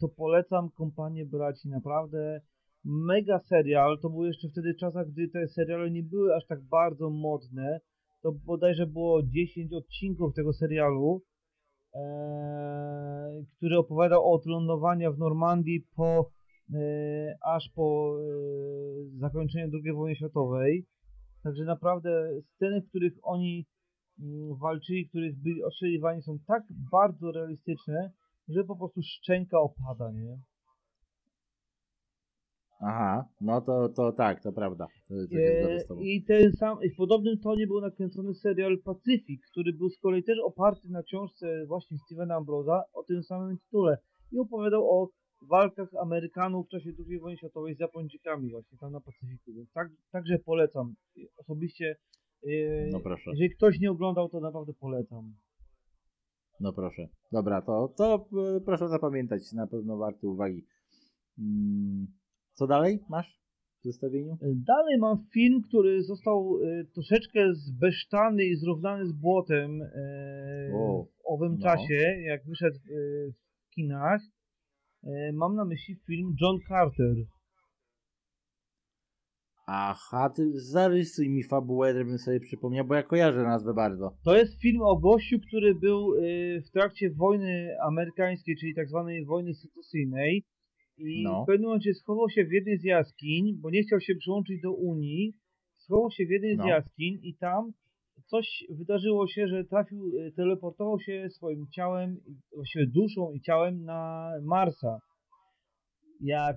to polecam Kompanię Braci, naprawdę mega serial. To był jeszcze wtedy czasach, gdy te seriale nie były aż tak bardzo modne, to bodajże było 10 odcinków tego serialu, który opowiadał od lądowania w Normandii aż po zakończeniu II wojny światowej. Także naprawdę sceny, w których oni walczyli, w których byli ostrzeliwani, są tak bardzo realistyczne, że po prostu szczęka opada, nie? Aha, no to tak, to prawda. I ten sam, w podobnym tonie był nakręcony serial Pacyfik, który był z kolei też oparty na książce właśnie Stephena Ambrose'a o tym samym tytule i opowiadał o walkach Amerykanów w czasie II wojny światowej z Japończykami właśnie tam na Pacyfiku, więc także polecam osobiście, no proszę. Jeżeli ktoś nie oglądał, to naprawdę polecam. No proszę, dobra, to proszę zapamiętać, na pewno warto uwagi. Co dalej masz w zestawieniu? Dalej mam film, który został troszeczkę zbesztany i zrównany z błotem w owym czasie, jak wyszedł w kinach. Mam na myśli film John Carter. Aha, ty zarysuj mi fabułę, żebym sobie przypomniał, bo ja kojarzę nazwę bardzo. To jest film o gościu, który był w trakcie wojny amerykańskiej, czyli tak zwanej wojny secesyjnej. I w pewnym momencie schował się w jednej z jaskiń, bo nie chciał się przyłączyć do Unii. Schował się w jednej z jaskiń i tam coś wydarzyło się, że teleportował się swoim ciałem, właściwie duszą i ciałem na Marsa. Jak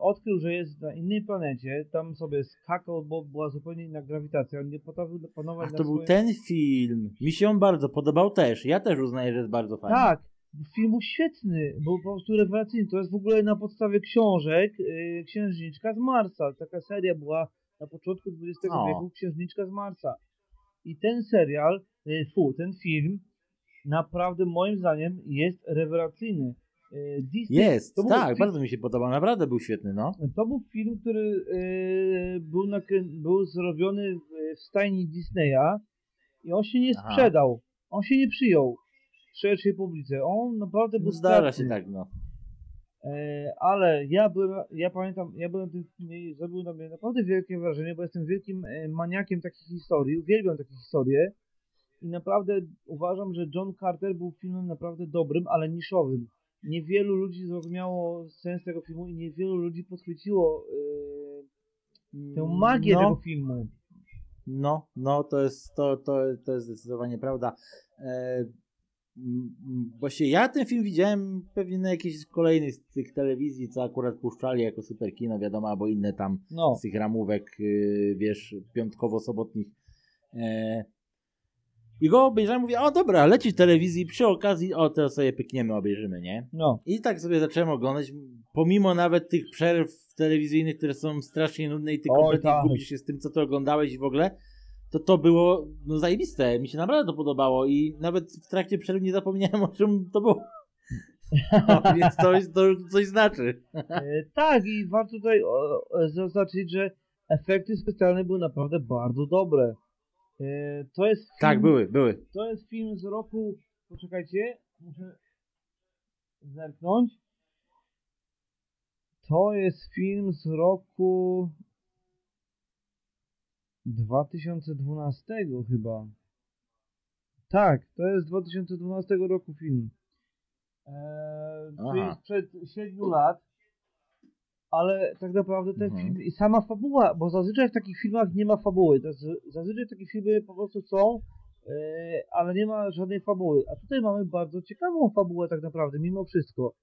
odkrył, że jest na innej planecie, tam sobie skakał, bo była zupełnie inna grawitacja, on nie potrafił panować na swoim... to był ten film, mi się on bardzo podobał też, ja też uznaję, że jest bardzo fajny. Tak, film był świetny, był po prostu rewelacyjny, to jest w ogóle na podstawie książek Księżniczka z Marsa, taka seria była na początku XX wieku, Księżniczka z Marsa. I ten serial, ten film naprawdę moim zdaniem jest rewelacyjny. Bardzo mi się podobał, naprawdę był świetny, no. To był film, który był zrobiony w stajni Disneya i on się nie sprzedał, on się nie przyjął w szerszej publice, on naprawdę był zdarza się tak, no. Ale ja pamiętam, ten film i zrobił na mnie naprawdę wielkie wrażenie, bo jestem wielkim maniakiem takich historii, uwielbiam takie historie i naprawdę uważam, że John Carter był filmem naprawdę dobrym, ale niszowym. Niewielu ludzi zrozumiało sens tego filmu i niewielu ludzi podchwyciło tę magię tego filmu. To jest zdecydowanie prawda. Właśnie ja ten film widziałem pewnie na jakiejś kolejnej z tych telewizji, co akurat puszczali jako Superkino, wiadomo, albo inne tam z tych ramówek, wiesz, piątkowo-sobotnich. I go obejrzałem, mówię, o dobra, leci w telewizji, przy okazji, to sobie pykniemy, obejrzymy, nie? No. I tak sobie zacząłem oglądać, pomimo nawet tych przerw telewizyjnych, które są strasznie nudne i ty kompletnie gubisz się z tym, co ty oglądałeś w ogóle, to było zajebiste, mi się naprawdę to podobało i nawet w trakcie przerw nie zapomniałem, o czym to było. Więc to coś znaczy. Tak, i warto tutaj zaznaczyć, że efekty specjalne były naprawdę bardzo dobre. To jest film, tak, były. To jest film z roku, poczekajcie, muszę zerknąć. To jest film z roku 2012 chyba. Tak, to jest 2012 roku film. Czyli sprzed 7 lat. Ale tak naprawdę ten film i sama fabuła, bo zazwyczaj w takich filmach nie ma fabuły. Zazwyczaj takie filmy po prostu są, ale nie ma żadnej fabuły. A tutaj mamy bardzo ciekawą fabułę tak naprawdę, mimo wszystko.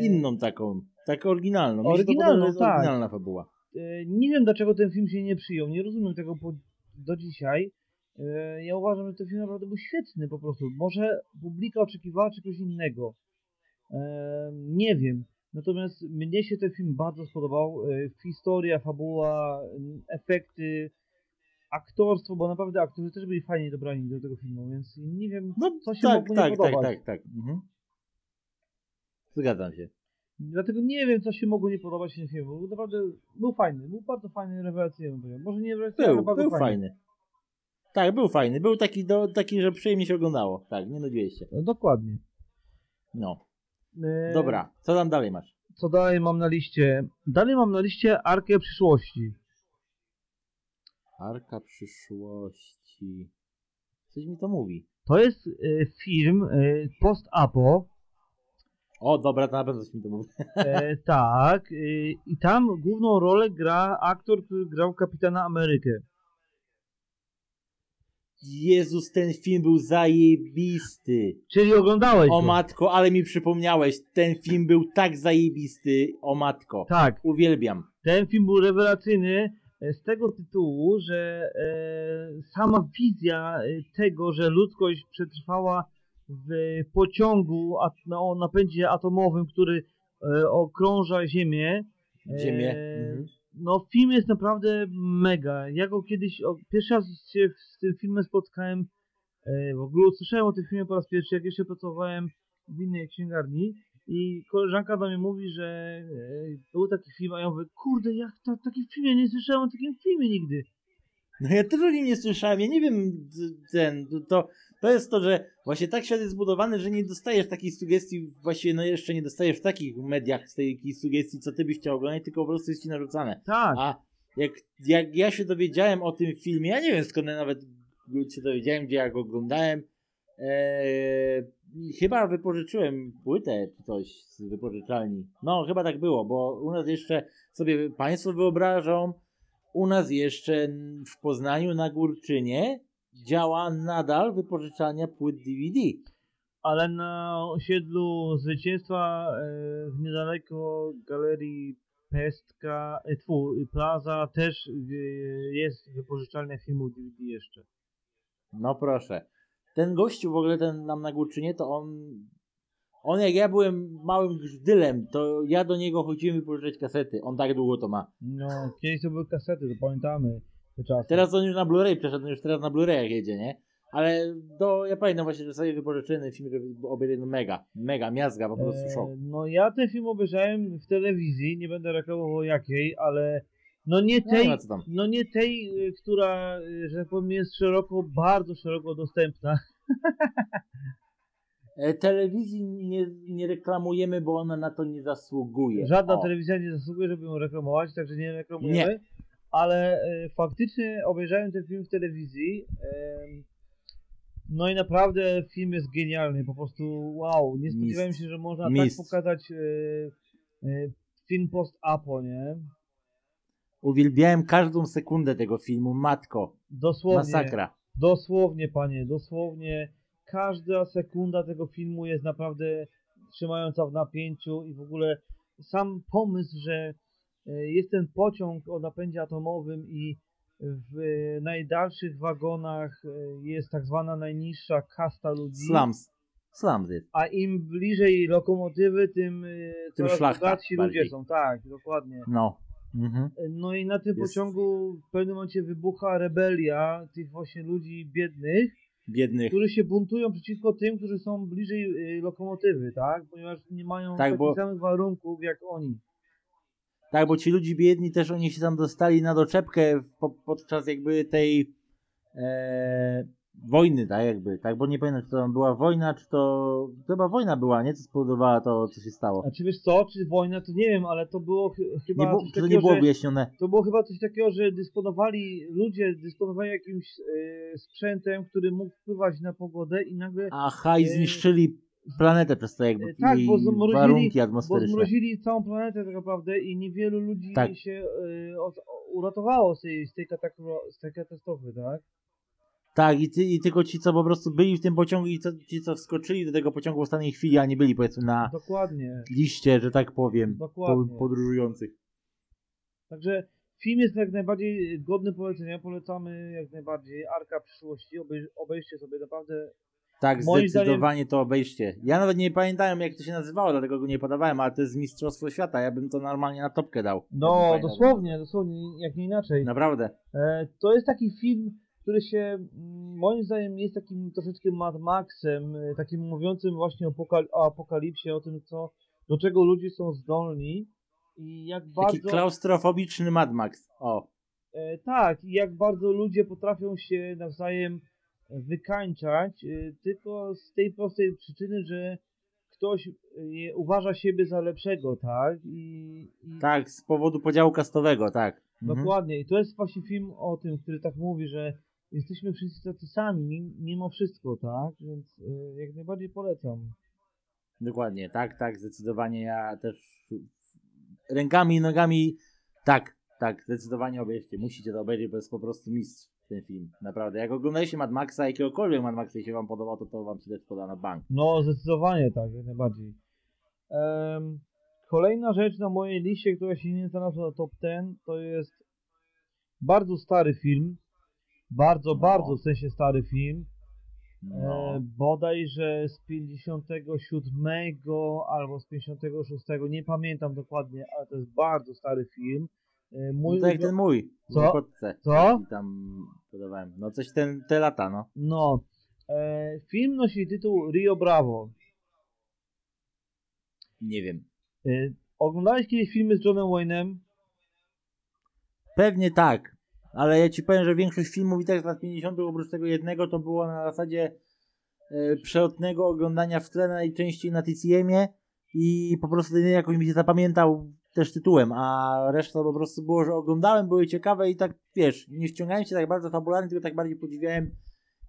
Inną taką, tak oryginalną. Oryginalną, jest tak. Oryginalna fabuła. Nie wiem, dlaczego ten film się nie przyjął. Nie rozumiem tego do dzisiaj. Ja uważam, że ten film naprawdę był świetny po prostu. Może publika oczekiwała czegoś innego. Nie wiem. Natomiast mnie się ten film bardzo spodobał. Historia, fabuła, efekty, aktorstwo, bo naprawdę aktorzy też byli fajnie dobrani do tego filmu, więc nie wiem, co się mogło nie podobać. Tak. Mhm. Zgadzam się. Dlatego nie wiem, co się mogło nie podobać ten film, bo naprawdę był fajny, był bardzo fajny, rewelacyjny. Może nie rewelacyjny, ale bardzo był fajny. Tak, był fajny, był taki, że przyjemnie się oglądało. Tak, nie nudziłeś się. No, dokładnie. No. Dobra, co tam dalej masz? Co dalej mam na liście? Dalej mam na liście Arkę Przyszłości. Arka Przyszłości. Coś mi to mówi. To jest film post-apo. O, dobra, to na pewno coś mi to mówi. Tak. I tam główną rolę gra aktor, który grał Kapitana Amerykę. Jezus, ten film był zajebisty. Czyli oglądałeś go. O matko, ale mi przypomniałeś. Ten film był tak zajebisty. O matko. Tak. Uwielbiam. Ten film był rewelacyjny z tego tytułu, że sama wizja tego, że ludzkość przetrwała w pociągu o napędzie atomowym, który okrąża Ziemię. No film jest naprawdę mega. Ja go kiedyś, pierwszy raz się z tym filmem spotkałem, w ogóle usłyszałem o tym filmie po raz pierwszy, jak jeszcze pracowałem w innej księgarni i koleżanka do mnie mówi, że był taki film, a ja mówię, kurde, ja taki film, ja nie słyszałem o takim filmie nigdy. No ja też o nim nie słyszałem, ja nie wiem, to jest to, że właśnie tak świat jest zbudowany, że nie dostajesz takiej sugestii, właściwie no jeszcze nie dostajesz w takich mediach z tej sugestii, co ty byś chciał oglądać, tylko po prostu jest ci narzucane. Tak. A jak ja się dowiedziałem o tym filmie, ja nie wiem skąd ja nawet się dowiedziałem, gdzie ja go oglądałem, chyba wypożyczyłem płytę czy coś z wypożyczalni. No chyba tak było, bo u nas jeszcze sobie państwo wyobrażą, u nas jeszcze w Poznaniu na Górczynie działa nadal wypożyczalnia płyt DVD. Ale na osiedlu Zwycięstwa niedaleko galerii Pestka, Plaza też jest wypożyczalnia filmów DVD jeszcze. No proszę. Ten gościu w ogóle, ten nam na Górczynie, to on jak ja byłem małym grzdylem, to ja do niego chodziłem wypożyczać kasety. On tak długo to ma. No, kiedyś to były kasety, to pamiętamy. Teraz on już na Blu-ray przeszedł, już teraz na Blu-rayach jedzie, nie? Ale ja pamiętam właśnie, że sobie wypożyczyny film, że obejrzeli, no mega miazga, po prostu szok. No ja ten film obejrzałem w telewizji, nie będę reklamował jakiej, ale nie tej, która, że tak powiem, jest bardzo szeroko dostępna. Telewizji nie reklamujemy, bo ona na to nie zasługuje. Żadna telewizja nie zasługuje, żeby ją reklamować, także nie reklamujemy. Nie. Ale faktycznie obejrzałem ten film w telewizji, no i naprawdę film jest genialny, po prostu wow, nie spodziewałem się, że można tak pokazać film post-apo, nie? Uwielbiałem każdą sekundę tego filmu, matko, dosłownie, masakra. Dosłownie, każda sekunda tego filmu jest naprawdę trzymająca w napięciu i w ogóle sam pomysł, że jest ten pociąg o napędzie atomowym i w najdalszych wagonach jest tak zwana najniższa kasta ludzi. Slums. A im bliżej lokomotywy, tym coraz bogatsi ludzie są. Tak, dokładnie. No. Mhm. No i na tym pociągu w pewnym momencie wybucha rebelia tych właśnie ludzi biednych, którzy się buntują przeciwko tym, którzy są bliżej lokomotywy, tak? Ponieważ nie mają takich samych warunków jak oni. Tak, bo ci ludzie biedni też oni się tam dostali na doczepkę podczas jakby tej wojny, tak jakby, tak, bo nie pamiętam, czy to tam była wojna, czy to chyba wojna była, nie? Co spowodowała to, co się stało. A czy wiesz co, czy wojna, to nie wiem, ale to było chyba coś takiego, to nie było wyjaśnione. To było chyba coś takiego, że ludzie dysponowali jakimś sprzętem, który mógł wpływać na pogodę i nagle... Aha, i zniszczyli planetę przez to jakby, tak, i warunki atmosferyczne. Bo zmrozili całą planetę tak naprawdę i niewielu ludzi się uratowało z tej katastrofy, tak? Tak, i tylko ci, co po prostu byli w tym pociągu i ci, co wskoczyli do tego pociągu w ostatniej chwili, a nie byli, powiedzmy, na liście, że tak powiem, podróżujących. Także film jest jak najbardziej godny polecenia, polecamy jak najbardziej Arka Przyszłości, obejście sobie naprawdę. Tak, zdecydowanie to obejście. Ja nawet nie pamiętałem, jak to się nazywało, dlatego go nie podawałem, ale to jest Mistrzostwo Świata, ja bym to normalnie na topkę dał. No, dosłownie, jak nie inaczej. Naprawdę. To jest taki film, który się, moim zdaniem, jest takim troszeczkę Mad Maxem, takim mówiącym właśnie o apokalipsie, o tym, do czego ludzie są zdolni i jak bardzo... Taki klaustrofobiczny Mad Max, o. Tak, i jak bardzo ludzie potrafią się nawzajem wykańczać, tylko z tej prostej przyczyny, że ktoś uważa siebie za lepszego, tak? Tak, z powodu podziału kastowego, tak. Dokładnie, i to jest właśnie film o tym, który tak mówi, że jesteśmy wszyscy tacy sami, mimo wszystko, tak? Więc jak najbardziej polecam. Dokładnie, tak, zdecydowanie ja też rękami i nogami, tak, zdecydowanie obejście, musicie to obejrzeć, bo jest po prostu mistrz ten film, naprawdę. Jak oglądaliście Mad Maxa, jakiegokolwiek Mad Maxa i się wam podoba, to wam się też poda na bank. No, zdecydowanie tak, jak najbardziej. Kolejna rzecz na mojej liście, która się nie znalazła na top 10, to jest bardzo stary film. Bardzo w sensie stary film. Bodajże z 57 albo z 56, nie pamiętam dokładnie, ale to jest bardzo stary film. Tak jak ten mój. Co? Tam podawałem. No coś te lata, no. No. Film nosi tytuł Rio Bravo. Nie wiem. Oglądałeś kiedyś filmy z Johnem Wayne'em? Pewnie tak, ale ja ci powiem, że większość filmów i tak z lat 50 oprócz tego jednego to było na zasadzie przelotnego oglądania w tle, najczęściej na TCM-ie i po prostu ten jakoś mi się zapamiętał też tytułem, a reszta po prostu było, że oglądałem, były ciekawe i tak wiesz, nie wciągałem się tak bardzo fabularnie, tylko tak bardziej podziwiałem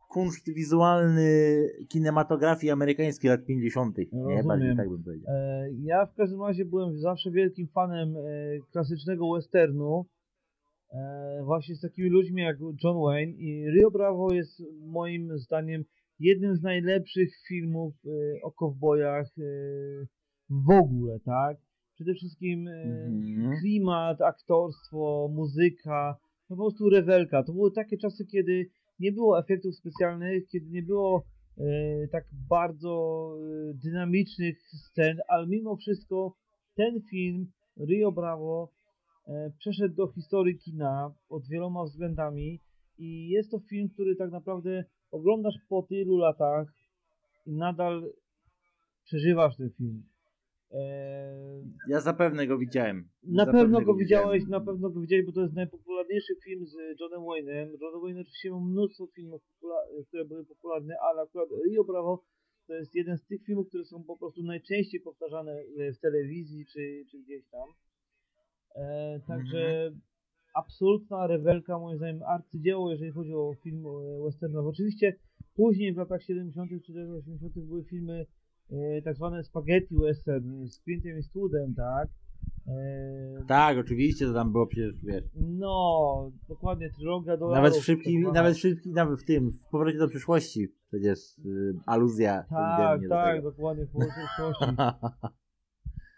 kunszt wizualny kinematografii amerykańskiej lat 50. Nie, bardziej tak bym powiedział. Ja w każdym razie byłem zawsze wielkim fanem klasycznego westernu, właśnie z takimi ludźmi jak John Wayne, i Rio Bravo jest moim zdaniem jednym z najlepszych filmów o kowbojach w ogóle, tak? Przede wszystkim klimat, aktorstwo, muzyka, no po prostu rewelka. To były takie czasy, kiedy nie było efektów specjalnych, kiedy nie było tak bardzo dynamicznych scen, ale mimo wszystko ten film, Rio Bravo, przeszedł do historii kina pod wieloma względami i jest to film, który tak naprawdę oglądasz po tylu latach i nadal przeżywasz ten film. Ja zapewne go widziałem. Na pewno go widziałeś, bo to jest najpopularniejszy film z Johnem Wayne'em. John Wayne oczywiście ma mnóstwo filmów, które były popularne, ale akurat Rio Bravo to jest jeden z tych filmów, które są po prostu najczęściej powtarzane w telewizji czy gdzieś tam. Także absolutna rewelka, moim zdaniem, arcydzieło, jeżeli chodzi o film westernowy. Oczywiście później w latach 70. czy 80. były filmy tak zwane spaghetti western z Clintem Eastwoodem, tak? Tak, oczywiście, to tam było przecież, wiesz. No, dokładnie, trylogia dolarów. Nawet w Powrocie do Przyszłości przecież aluzja. Tak, dokładnie, w Powrocie do Przyszłości.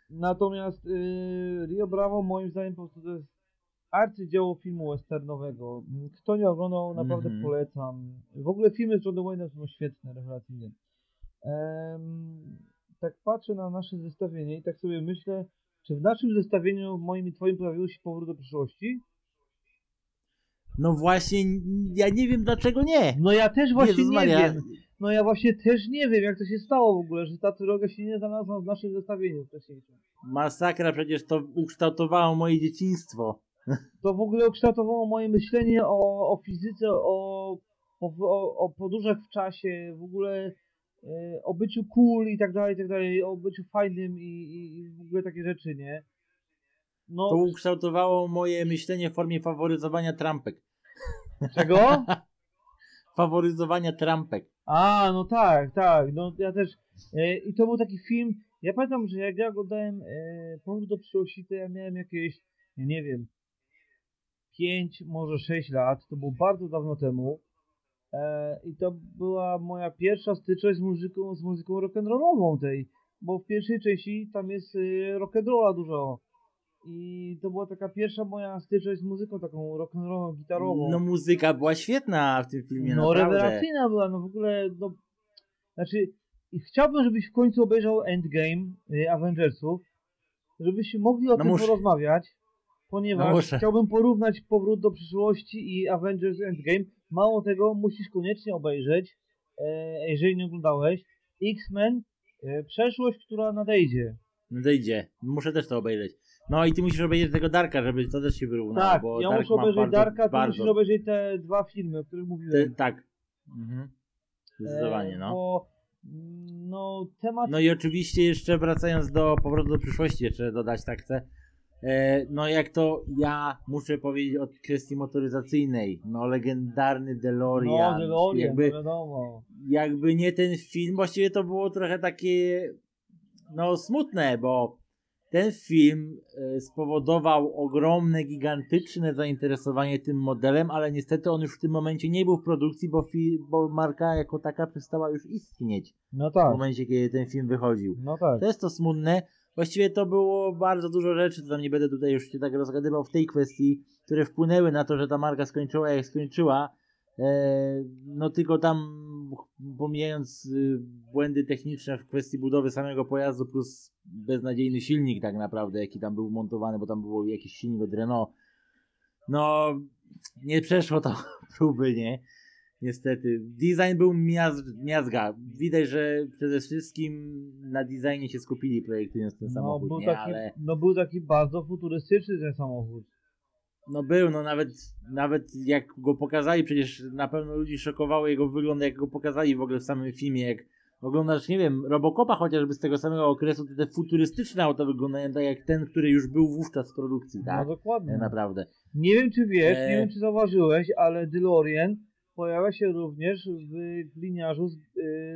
Natomiast Rio Bravo, moim zdaniem, po prostu to jest arcydzieło filmu westernowego. Kto nie oglądał, naprawdę polecam. W ogóle filmy z Johnem Wayne'em są świetne, rewelacyjne. Tak patrzę na nasze zestawienie i tak sobie myślę, czy w naszym zestawieniu, moim i twoim, pojawił się Powrót do Przyszłości? No właśnie, ja nie wiem dlaczego nie. No ja też właśnie nie wiem. No ja właśnie też nie wiem, jak to się stało w ogóle, że ta trylogia się nie znalazła w naszym zestawieniu wcześniejszym. Masakra, przecież to ukształtowało moje dzieciństwo. To w ogóle ukształtowało moje myślenie o fizyce, o o podróżach w czasie, w ogóle o byciu cool i tak dalej, o byciu fajnym i w ogóle takie rzeczy, nie? No. To ukształtowało moje myślenie w formie faworyzowania trampek. Czego? Faworyzowania trampek. A, no tak, tak. No ja też. I to był taki film. Ja pamiętam, że jak ja oglądałem Powrót do Przyszłości, to ja miałem jakieś, nie wiem, 5, może 6 lat. To było bardzo dawno temu. I to była moja pierwsza styczność z muzyką rock'n'rollową tej. Bo w pierwszej części tam jest rock'n'rolla dużo. I to była taka pierwsza moja styczność z muzyką taką rock'n'rollową, gitarową. No muzyka była świetna w tym filmie, no naprawdę. No rewelacyjna była, no w ogóle, no... Znaczy, i chciałbym, żebyś w końcu obejrzał Endgame Avengersów, żebyśmy mogli o tym porozmawiać, ponieważ chciałbym porównać Powrót do Przyszłości i Avengers Endgame. Mało tego, musisz koniecznie obejrzeć, jeżeli nie oglądałeś, X-Men Przeszłość, która nadejdzie. Nadejdzie, muszę też to obejrzeć. No i ty musisz obejrzeć tego Darka, żeby to też się wyrównało. Tak, bo ja muszę obejrzeć Darka, ty musisz obejrzeć te dwa filmy, o których mówiłem. Tak. Mhm. Zdecydowanie, no. Bo, no, temat... no i oczywiście jeszcze wracając do Powrotu do Przyszłości, jeszcze dodać tak chcę. No jak to ja muszę powiedzieć od kwestii motoryzacyjnej, no legendarny DeLorean. No DeLorean, jakby, to wiadomo. Jakby nie ten film, właściwie to było trochę takie, no smutne, bo ten film spowodował ogromne, gigantyczne zainteresowanie tym modelem, ale niestety on już w tym momencie nie był w produkcji, bo marka jako taka przestała już istnieć. No tak. W momencie, kiedy ten film wychodził. No tak. To jest to smutne. Właściwie to było bardzo dużo rzeczy, to nie będę tutaj już się tak rozgadywał w tej kwestii, które wpłynęły na to, że ta marka skończyła jak skończyła. No tylko tam, pomijając błędy techniczne w kwestii budowy samego pojazdu plus beznadziejny silnik tak naprawdę, jaki tam był montowany, bo tam był jakiś silnik od Renault, no nie przeszło to próby, nie? Niestety. Design był miazga. Widać, że przede wszystkim na designie się skupili projektując ten samochód, był nie? Taki, ale... No był taki bardzo futurystyczny ten samochód. No był, no nawet jak go pokazali, przecież na pewno ludzi szokowało jego wygląd, jak go pokazali w ogóle w samym filmie, jak oglądasz, nie wiem, Robocopa chociażby z tego samego okresu, to te futurystyczne auta wyglądają tak jak ten, który już był wówczas w produkcji, tak? No dokładnie. Naprawdę. Nie wiem czy wiesz, nie wiem czy zauważyłeś, ale DeLorean pojawia się również w gliniarzu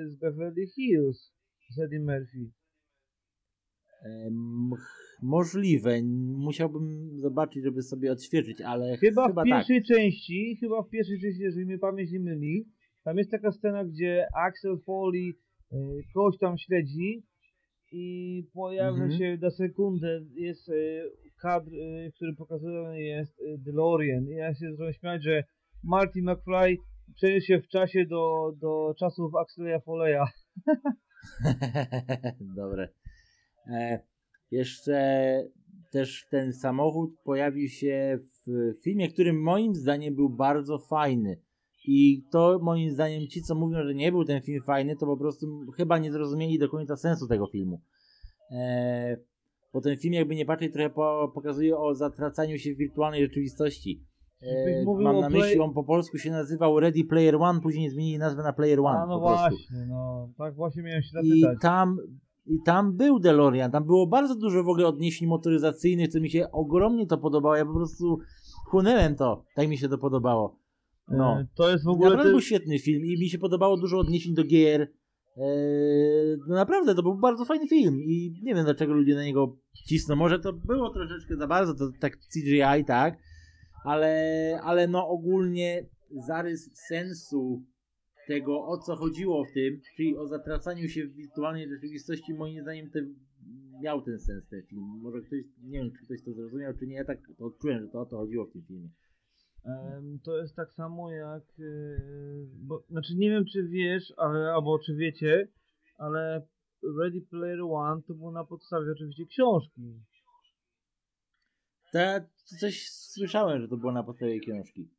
z Beverly Hills, z Eddie Murphy. Możliwe, musiałbym zobaczyć, żeby sobie odświeżyć, ale chyba w pierwszej części, jeżeli mnie pamięć nie myli, tam jest taka scena, gdzie Axel Foley kogoś tam śledzi i pojawia się na sekundę, jest kadr, który pokazany jest DeLorean. I ja się zacząłem śmiać, że Marty McFly przeniósł się w czasie do czasów Axela Foleya. Dobre. Jeszcze też ten samochód pojawił się w filmie, który moim zdaniem był bardzo fajny. I to moim zdaniem ci, co mówią, że nie był ten film fajny, to po prostu chyba nie zrozumieli do końca sensu tego filmu. Bo ten film jakby nie patrzeć trochę pokazuje o zatracaniu się w wirtualnej rzeczywistości. Mam na myśli, on po polsku się nazywał Ready Player One, później zmienili nazwę na Player One. A no właśnie, no tak właśnie miałem się zapytać. I tam był DeLorean, tam było bardzo dużo w ogóle odniesień motoryzacyjnych, co mi się ogromnie to podobało, ja po prostu chłonęłem to, tak mi się to podobało. No. To jest w ogóle... Naprawdę był świetny film i mi się podobało dużo odniesień do gier. No naprawdę, to był bardzo fajny film i nie wiem dlaczego ludzie na niego cisną, może to było troszeczkę za bardzo, to tak CGI, tak? Ale no ogólnie zarys sensu tego, o co chodziło w tym, czyli o zatracaniu się w wirtualnej rzeczywistości, moim zdaniem miał ten sens ten film. Może ktoś, nie wiem, czy ktoś to zrozumiał, czy nie, ja tak to odczułem, że to o to chodziło w tym filmie. To jest tak samo jak, bo, znaczy nie wiem, czy wiesz, albo czy wiecie, ale Ready Player One to było na podstawie oczywiście książki. Ja coś słyszałem, że to było na podstawie książki.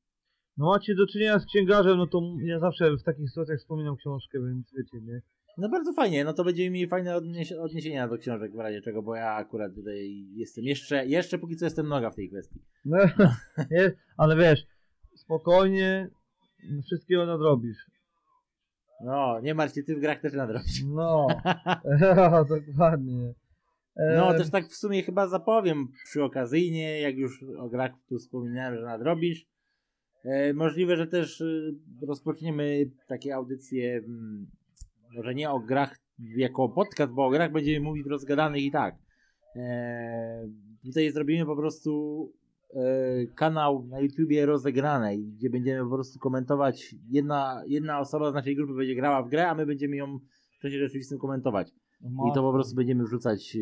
No macie do czynienia z księgarzem, no to ja zawsze w takich sytuacjach wspominam książkę, więc wiecie, nie? No bardzo fajnie, no to będziemy mieli fajne odniesienia do książek w razie czego, bo ja akurat tutaj jestem, jeszcze póki co jestem noga w tej kwestii. No, no. Ale wiesz, spokojnie, wszystkiego nadrobisz. No, nie martw się, ty w grach też nadrobisz. No, dokładnie. No, też tak w sumie chyba zapowiem przyokazyjnie, jak już o grach tu wspominałem, że nadrobisz. Możliwe, że też rozpoczniemy takie audycje, może nie o grach jako podcast, bo o grach będziemy mówić rozgadanych i tak. Tutaj zrobimy po prostu kanał na YouTubie rozegranej, gdzie będziemy po prostu komentować, jedna osoba z naszej grupy będzie grała w grę, a my będziemy ją w czasie rzeczywistym komentować. I to po prostu będziemy wrzucać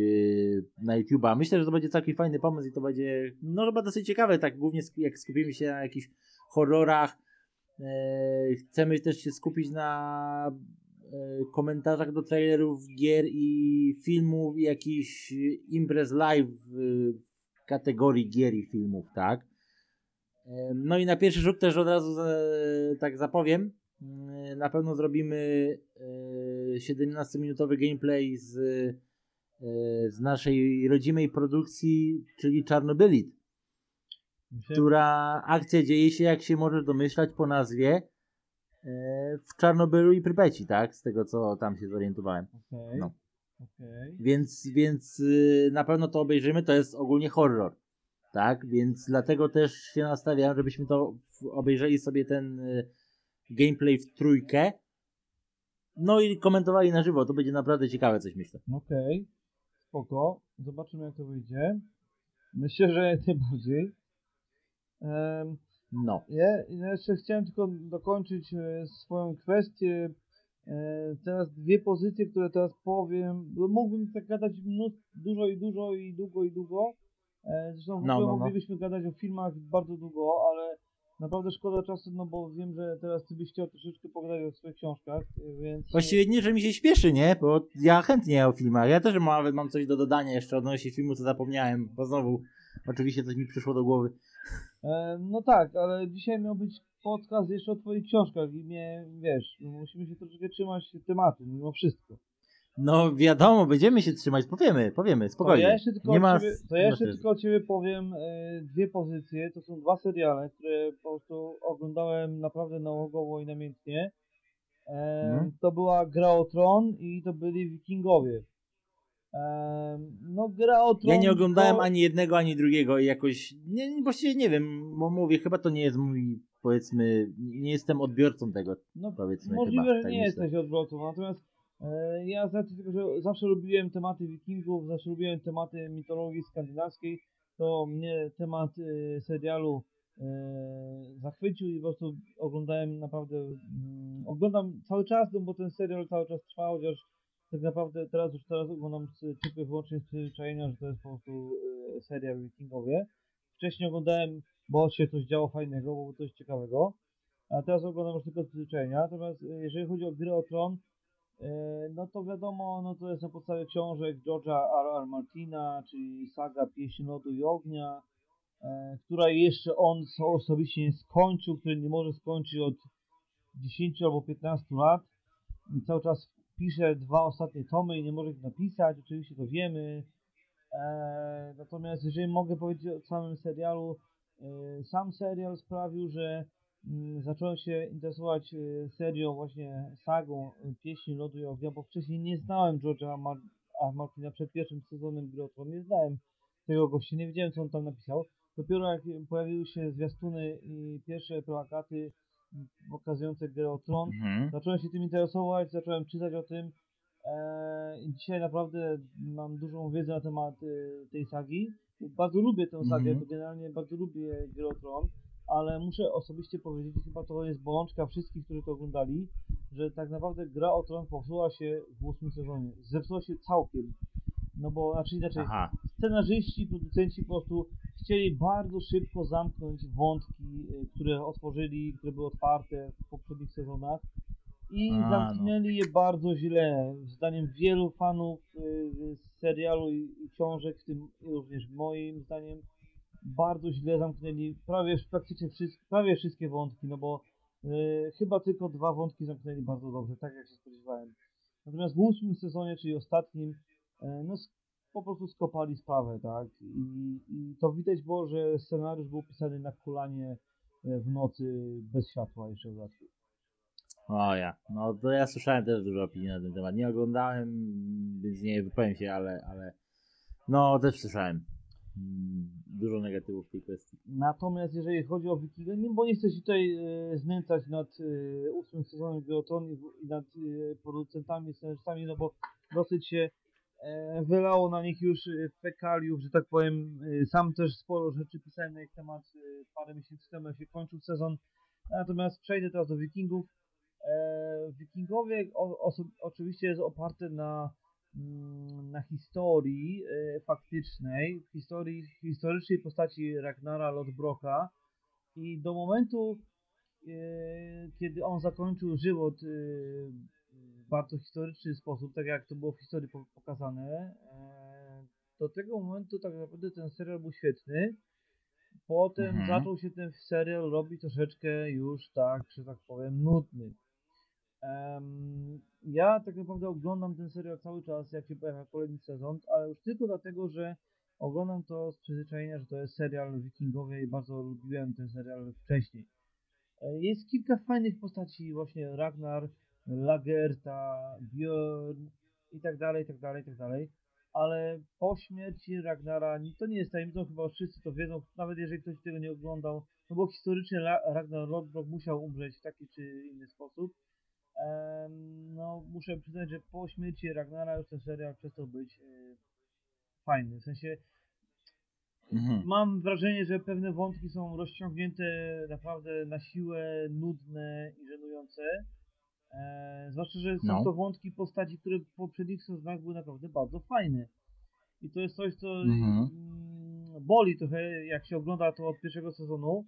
na YouTube'a. Myślę, że to będzie całkiem fajny pomysł i to będzie, no chyba dosyć ciekawe, tak głównie jak skupimy się na jakichś horrorach. Chcemy też się skupić na komentarzach do trailerów, gier i filmów i jakichś imprez live w kategorii gier i filmów, tak? No i na pierwszy rzut też od razu tak zapowiem. Na pewno zrobimy 17-minutowy gameplay z naszej rodzimej produkcji, czyli Czarnobylit, która akcja dzieje się, jak się może domyślać po nazwie, w Czarnobylu i Prypeci, tak? Z tego, co tam się zorientowałem. Okay. No. Okay. Więc na pewno to obejrzymy, to jest ogólnie horror, tak? Więc dlatego też się nastawiam, żebyśmy to obejrzeli sobie ten gameplay w trójkę. No i komentowali na żywo. To będzie naprawdę ciekawe coś, myślę. Okej. Spoko. Zobaczymy, jak to wyjdzie. Myślę, że tym bardziej. No. Ja jeszcze chciałem tylko dokończyć swoją kwestię. Teraz dwie pozycje, które teraz powiem. Mógłbym tak gadać dużo i długo i długo. Zresztą moglibyśmy gadać o filmach bardzo długo, ale naprawdę szkoda czasu, no bo wiem, że teraz ty byś chciał troszeczkę pogadać o swoich książkach, więc... Właściwie nie, że mi się śpieszy, nie? Bo ja chętnie o filmach. Ja też mam coś do dodania jeszcze odnośnie filmu, co zapomniałem, bo znowu oczywiście coś mi przyszło do głowy. No tak, ale dzisiaj miał być podcast jeszcze o twoich książkach i musimy się troszeczkę trzymać tematu, mimo wszystko. No wiadomo, będziemy się trzymać, powiemy, spokojnie. To ja jeszcze tylko o ciebie powiem dwie pozycje, to są dwa seriale, które po prostu oglądałem naprawdę nałogowo i namiętnie. To była Gra o Tron i to byli Wikingowie. No Gra o Tron... Ja nie oglądałem ani jednego, ani drugiego i jakoś, właściwie nie wiem, bo mówię, chyba to nie jest mój, powiedzmy, nie jestem odbiorcą tego, no, powiedzmy. Możliwe, chyba, że tak nie jesteś odbiorcą, natomiast ja zawsze lubiłem tematy wikingów, zawsze lubiłem tematy mitologii skandynawskiej, to mnie temat serialu zachwycił i po prostu oglądałem naprawdę, oglądam cały czas, bo ten serial cały czas trwa, chociaż tak naprawdę teraz oglądam tylko i wyłącznie z przyzwyczajenia, że to jest po prostu serial Wikingowie. Wcześniej oglądałem, bo się coś działo fajnego, bo było coś ciekawego, a teraz oglądam już tylko z przyzwyczajenia. Natomiast jeżeli chodzi o Grę o Tron, no to wiadomo, no to jest na podstawie książek George'a R.R. Martina, czyli saga Pieśni Lodu i Ognia, która jeszcze on osobiście nie skończył, który nie może skończyć od 10 albo 15 lat. I cały czas pisze dwa ostatnie tomy i nie może ich napisać, oczywiście to wiemy. Natomiast jeżeli mogę powiedzieć o samym serialu, sam serial sprawił, że zacząłem się interesować serią, właśnie sagą Pieśni Lodu i Ognia, bo wcześniej nie znałem George'a Martina. Przed pierwszym sezonem Gry o Tron nie znałem tego gościa, nie wiedziałem, co on tam napisał. Dopiero jak pojawiły się zwiastuny i pierwsze plakaty pokazujące Grę o Tron, zacząłem się tym interesować, zacząłem czytać o tym i dzisiaj naprawdę mam dużą wiedzę na temat tej sagi. Bardzo lubię tę sagę, bo generalnie bardzo lubię Grę o Tron. Ale muszę osobiście powiedzieć, chyba to jest bolączka wszystkich, którzy to oglądali, że tak naprawdę Gra o Tron popsuła się w 8 sezonie. Zepsuła się całkiem. No bo inaczej, scenarzyści, producenci po prostu chcieli bardzo szybko zamknąć wątki, które otworzyli, które były otwarte w poprzednich sezonach i zamknęli je bardzo źle. Zdaniem wielu fanów z serialu i książek, w tym również moim zdaniem, bardzo źle zamknęli praktycznie wszystkie wątki, no bo chyba tylko dwa wątki zamknęli bardzo dobrze, tak jak się spodziewałem. Natomiast w 8 sezonie, czyli ostatnim, po prostu skopali sprawę, tak? I to widać było, że scenariusz był pisany na kulanie w nocy bez światła jeszcze ułatwił. O ja, no to ja słyszałem też dużo opinii na ten temat. Nie oglądałem, więc nie wypowiem się, ale no też słyszałem dużo negatywów w tej kwestii. Natomiast jeżeli chodzi o Wikingowie, bo nie chcę się tutaj znęcać nad 8 sezonem Gry o Tron i nad producentami, scenarzystami, no bo dosyć się wylało na nich już fekaliów, że tak powiem. Sam też sporo rzeczy pisałem na ich temat parę miesięcy temu, jak się kończył sezon. Natomiast przejdę teraz do Wikingów. Wikingowie oczywiście jest oparte na historii faktycznej, historycznej postaci Ragnara Lodbroka i do momentu, kiedy on zakończył żywot w bardzo historyczny sposób, tak jak to było w historii pokazane, do tego momentu tak naprawdę ten serial był świetny. Potem zaczął się ten serial robić troszeczkę już tak, że tak powiem, nudny. Ja tak naprawdę oglądam ten serial cały czas, jak się pojawia kolejny sezon, ale już tylko dlatego, że oglądam to z przyzwyczajenia, że to jest serial Wikingowie i bardzo lubiłem ten serial wcześniej. Jest kilka fajnych postaci, właśnie Ragnar, Lagerta, Björn i tak dalej, i tak dalej, i tak dalej. Ale po śmierci Ragnara, to nie jest tajemnicą, chyba wszyscy to wiedzą, nawet jeżeli ktoś tego nie oglądał, no bo historycznie Ragnar Lodbrok musiał umrzeć w taki czy inny sposób. No muszę przyznać, że po śmierci Ragnara już ten serial przestał być fajny, w sensie mam wrażenie, że pewne wątki są rozciągnięte naprawdę na siłę, nudne i żenujące. Zwłaszcza, że są to wątki postaci, które w poprzednich sezonach były naprawdę bardzo fajne. I to jest coś, co boli trochę, jak się ogląda to od pierwszego sezonu.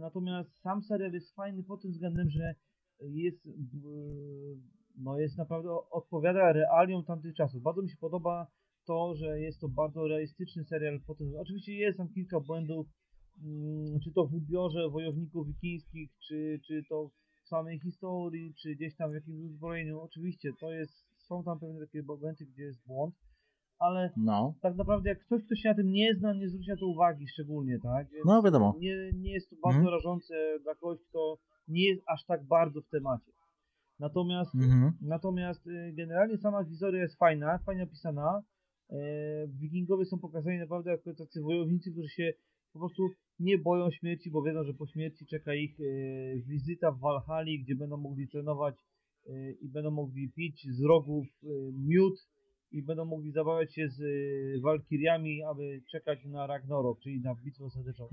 Natomiast sam serial jest fajny pod tym względem, że jest naprawdę, odpowiada realiom tamtych czasów. Bardzo mi się podoba to, że jest to bardzo realistyczny serial. Oczywiście jest tam kilka błędów, czy to w ubiorze wojowników wikińskich, czy to w samej historii, czy gdzieś tam w jakimś uzbrojeniu. Oczywiście są tam pewne takie momenty, gdzie jest błąd, ale tak naprawdę jak ktoś, kto się na tym nie zna, nie zwróci na to uwagi szczególnie, tak? Więc wiadomo. Nie jest to bardzo rażące dla kogoś, kto nie jest aż tak bardzo w temacie. Natomiast generalnie sama historia jest fajnie pisana. Wikingowie są pokazani naprawdę jako tacy wojownicy, którzy się po prostu nie boją śmierci, bo wiedzą, że po śmierci czeka ich wizyta w Walhalli, gdzie będą mogli trenować i będą mogli pić z rogów miód i będą mogli zabawiać się z walkiriami, aby czekać na Ragnarok, czyli na bitwę ostateczną.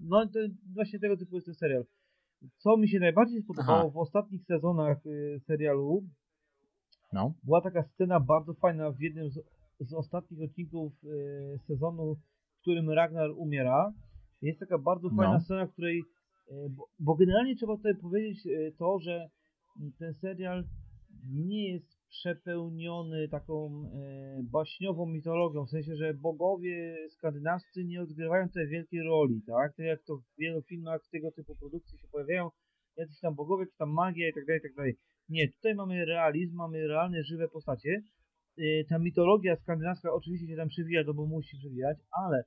No to właśnie tego typu jest ten serial. Co mi się najbardziej spodobało w ostatnich sezonach serialu, była taka scena bardzo fajna w jednym z ostatnich odcinków sezonu, w którym Ragnar umiera. Jest taka bardzo fajna scena, w której, bo generalnie trzeba tutaj powiedzieć to, że ten serial nie jest przepełniony taką baśniową mitologią, w sensie, że bogowie skandynawscy nie odgrywają tej wielkiej roli, tak? Tak jak to w wielu filmach tego typu produkcji się pojawiają, jacyś tam bogowie, czy tam magia i tak dalej, i tak dalej. Nie, tutaj mamy realizm, mamy realne, żywe postacie. Ta mitologia skandynawska oczywiście się tam przewija, bo musi przewijać, ale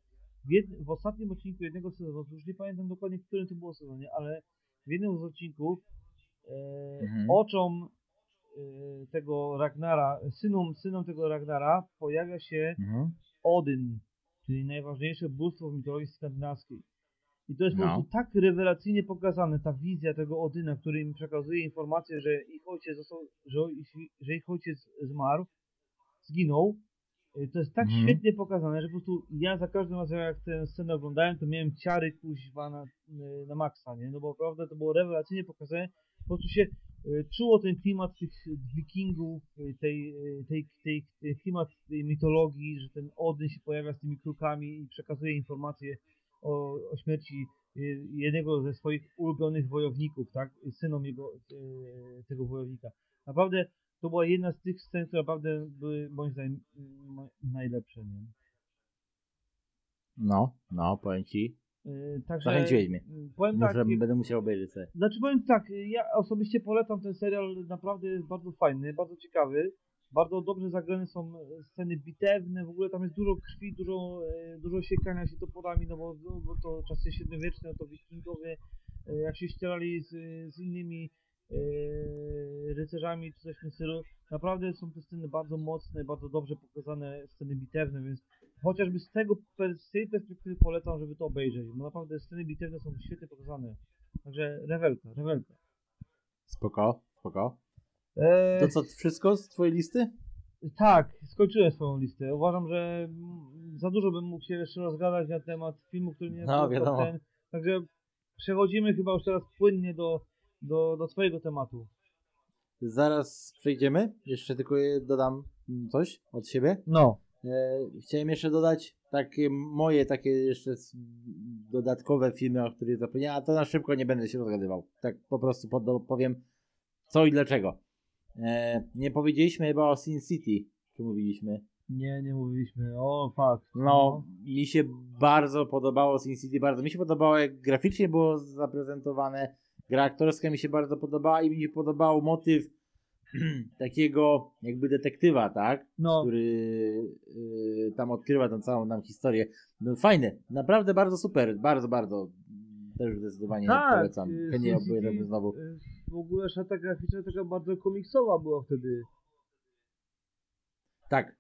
w ostatnim odcinku jednego sezonu, już nie pamiętam dokładnie, w którym to było sezonie, ale w jednym z odcinków oczom tego Ragnara, synom tego Ragnara pojawia się Odyn, czyli najważniejsze bóstwo w mitologii skandynawskiej. I to jest po prostu tak rewelacyjnie pokazane, ta wizja tego Odyna, który im przekazuje informację, że ich ojciec zginął. To jest tak świetnie pokazane, że po prostu ja za każdym razem, jak tę scenę oglądałem, to miałem ciary kuźwa na maksa, nie? No bo naprawdę to było rewelacyjnie pokazane. Po prostu się czuło ten klimat tych wikingów, tej klimat tej mitologii, że ten Odyn się pojawia z tymi krukami i przekazuje informacje o śmierci jednego ze swoich ulubionych wojowników, tak? Synom tego wojownika. Naprawdę to była jedna z tych scen, które naprawdę były moim zdaniem najlepsze. Nie? Powiem ci. Zachęciłeś mnie. Będę musiał obejrzeć sobie. Znaczy powiem tak, ja osobiście polecam ten serial, naprawdę jest bardzo fajny, bardzo ciekawy, bardzo dobrze zagrane są sceny bitewne, w ogóle tam jest dużo krwi, dużo siekania się toporami, no bo to czasy średniowieczne, to wikingowie jak się ścierali z innymi rycerzami czy coś w tym stylu. Naprawdę są te sceny bardzo mocne, bardzo dobrze pokazane, sceny bitewne, więc chociażby z tej perspektywy polecam, żeby to obejrzeć, bo naprawdę sceny bitewne są świetnie pokazane. Także rewelka. Spoko. To co, wszystko z twojej listy? Tak, skończyłem swoją listę. Uważam, że za dużo bym mógł się jeszcze rozgadać na temat filmu, który nie... No, wiadomo. Także przechodzimy chyba już teraz płynnie do twojego tematu. Zaraz przejdziemy. Jeszcze tylko dodam coś od siebie. No. Chciałem jeszcze dodać takie jeszcze dodatkowe filmy, o których zapomniałem, a to na szybko nie będę się rozgadywał. Tak po prostu powiem co i dlaczego. Nie powiedzieliśmy chyba o Sin City, czy mówiliśmy? Nie mówiliśmy, o fakt. No, mi się bardzo podobało Sin City, bardzo mi się podobało, jak graficznie było zaprezentowane, gra aktorska mi się bardzo podobała i mi się podobał motyw takiego jakby detektywa, tak? No. Który tam odkrywa tą całą nam historię. No, fajne, naprawdę bardzo super, bardzo. Też zdecydowanie polecam. Chętnie opowiadamy znowu. W ogóle szata graficzna taka bardzo komiksowa była wtedy. Tak.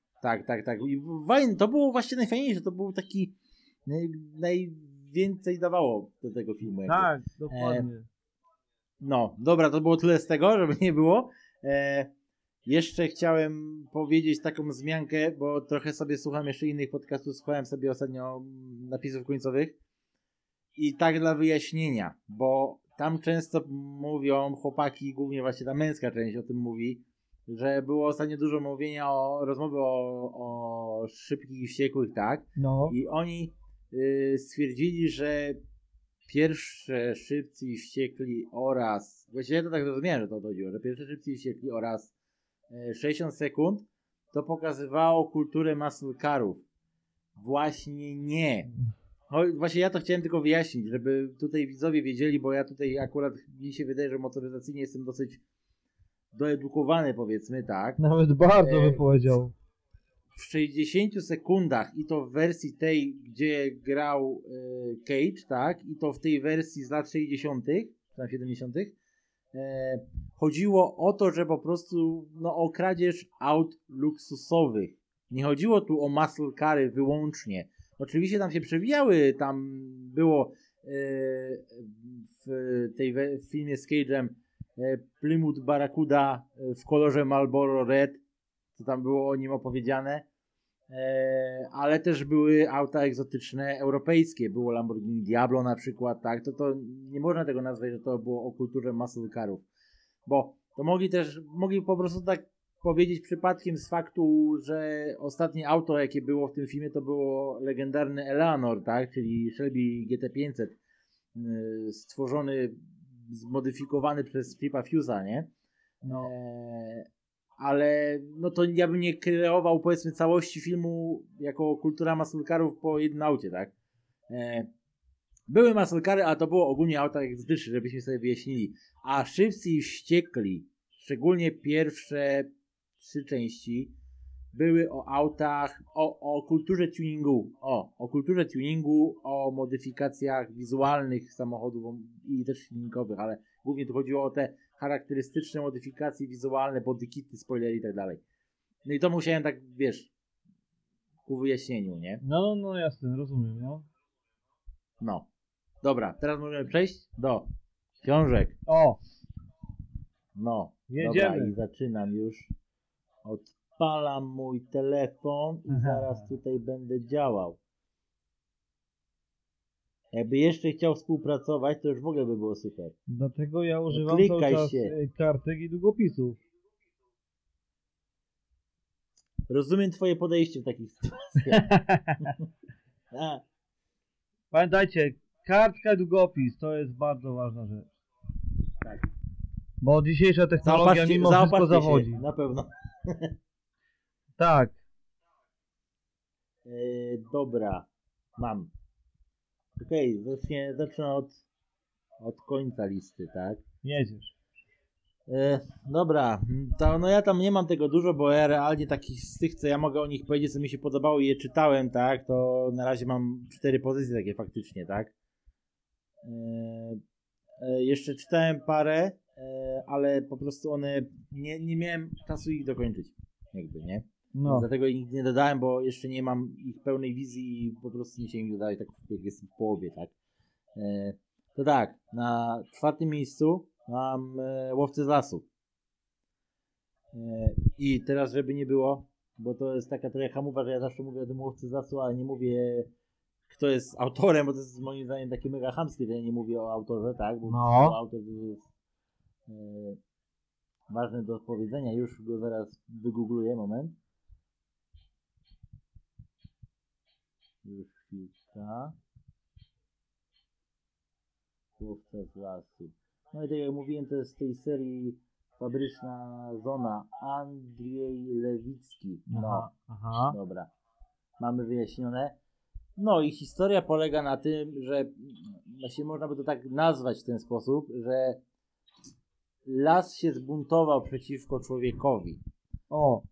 I fajne, to było właśnie najfajniejsze, to był taki najwięcej dawało do tego filmu. Tak, dokładnie. No, dobra, to było tyle z tego, żeby nie było. Jeszcze chciałem powiedzieć taką wzmiankę, bo trochę sobie słucham jeszcze innych podcastów, słuchałem sobie ostatnio napisów końcowych. I tak dla wyjaśnienia, bo tam często mówią chłopaki, głównie właśnie ta męska część o tym mówi, że było ostatnio dużo mówienia o rozmowy o szybkich i wściekłych, tak? No. I oni stwierdzili, że pierwsze Szybcy i Wściekli oraz, właściwie ja to tak zrozumiałem, że to chodziło, że pierwsze Szybcy i Wściekli oraz 60 sekund to pokazywało kulturę muscle carów. Właśnie nie. Właśnie ja to chciałem tylko wyjaśnić, żeby tutaj widzowie wiedzieli, bo ja tutaj akurat mi się wydaje, że motoryzacyjnie jestem dosyć doedukowany, powiedzmy, tak. Nawet bardzo bym powiedział. W 60 sekundach i to w wersji tej, gdzie grał Cage, tak, i to w tej wersji z lat 60., czy tam 70., chodziło o to, że po prostu o kradzież aut luksusowych. Nie chodziło tu o muscle cary wyłącznie. Oczywiście tam się przewijały, tam było w filmie z Cage'em Plymouth Barracuda w kolorze Marlboro Red, co tam było o nim opowiedziane, ale też były auta egzotyczne europejskie, było Lamborghini Diablo na przykład, tak, to nie można tego nazwać, że to było o kulturze muscle carów, bo to mogli po prostu tak powiedzieć przypadkiem z faktu, że ostatnie auto, jakie było w tym filmie, to było legendarny Eleanor, tak? Czyli Shelby GT500, stworzony, zmodyfikowany przez Filipa Fusa, nie? No. Ale to ja bym nie kreował, powiedzmy, całości filmu jako kultura muscle carów po jednym aucie, tak? Były muscle cary, a to było ogólnie auta egzotyczne, żebyśmy sobie wyjaśnili. A Szybcy i Wściekli, szczególnie pierwsze 3 części były o autach, o kulturze tuningu, o modyfikacjach wizualnych samochodów i też silnikowych, ale głównie tu chodziło o te charakterystyczne modyfikacje wizualne, bodykity, spoilery i tak dalej. No i to musiałem tak, ku wyjaśnieniu, nie? No jasne, rozumiem, no. No, dobra, teraz możemy przejść do książek. O! No, jedziemy. Dobra, i zaczynam już. Odpalam mój telefon i zaraz tutaj będę działał. Jakby jeszcze chciał współpracować, to już w ogóle by było super. Dlatego ja używam cały czas kartek i długopisów. Rozumiem twoje podejście w takich sytuacjach. Pamiętajcie, kartka i długopis to jest bardzo ważna rzecz. Tak. Bo dzisiejsza technologia mimo wszystko zawodzi. Na pewno. Tak. Dobra. Mam. Okej, zacznę od końca listy, tak? Jedziesz. Dobra. Ja tam nie mam tego dużo, bo ja realnie takich z tych, co ja mogę o nich powiedzieć, co mi się podobało i je czytałem, tak? To na razie mam 4 pozycje takie faktycznie, tak? Jeszcze czytałem parę, ale po prostu one nie miałem czasu ich dokończyć. Jakby, nie? No. Dlatego ich nie dodałem, bo jeszcze nie mam ich pełnej wizji i po prostu nie się im dodaje, tak jak jest w połowie, tak? To tak, na czwartym miejscu mam Łowcy z Lasu. I teraz, żeby nie było, bo to jest taka trochę hamowa, że ja zawsze mówię o tym Łowcy z Lasu, ale nie mówię, kto jest autorem, bo to jest moim zdaniem takie mega chamskie, że ja nie mówię o autorze, tak? Bo no. Autor jest ważny do odpowiedzenia, już go zaraz wygoogluję, moment. Już chwilka. Łowca z Lasu. No i tak jak mówiłem, to jest z tej serii Fabryczna Zona. Andrzej Lewicki. No, aha. Dobra. Mamy wyjaśnione. No i historia polega na tym, że właśnie można by to tak nazwać w ten sposób, że las się zbuntował przeciwko człowiekowi. O!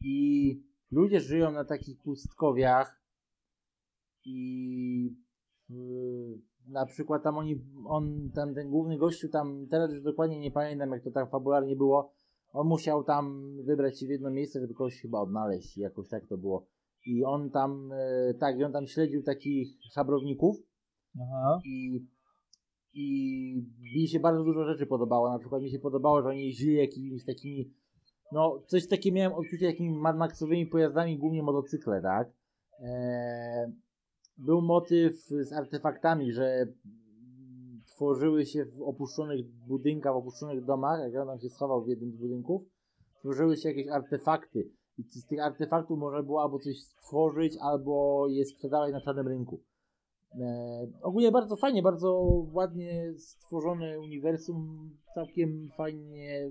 I ludzie żyją na takich pustkowiach i na przykład tam ten główny gościu tam, teraz już dokładnie nie pamiętam jak to tak fabularnie było, on musiał tam wybrać się w jedno miejsce, żeby kogoś chyba odnaleźć, jakoś tak to było. I on tam, on tam śledził takich szabrowników. Aha. I mi się bardzo dużo rzeczy podobało, na przykład mi się podobało, że oni jeździli jakimiś takimi, no coś takie miałem odczucie jakimi Mad Maxowymi pojazdami, głównie motocykle, tak? Był motyw z artefaktami, że tworzyły się w opuszczonych budynkach, w opuszczonych domach, jak on tam się schował w jednym z budynków, tworzyły się jakieś artefakty i z tych artefaktów można było albo coś stworzyć, albo je sprzedawać na czarnym rynku. Ogólnie bardzo fajnie, bardzo ładnie stworzone uniwersum, całkiem fajnie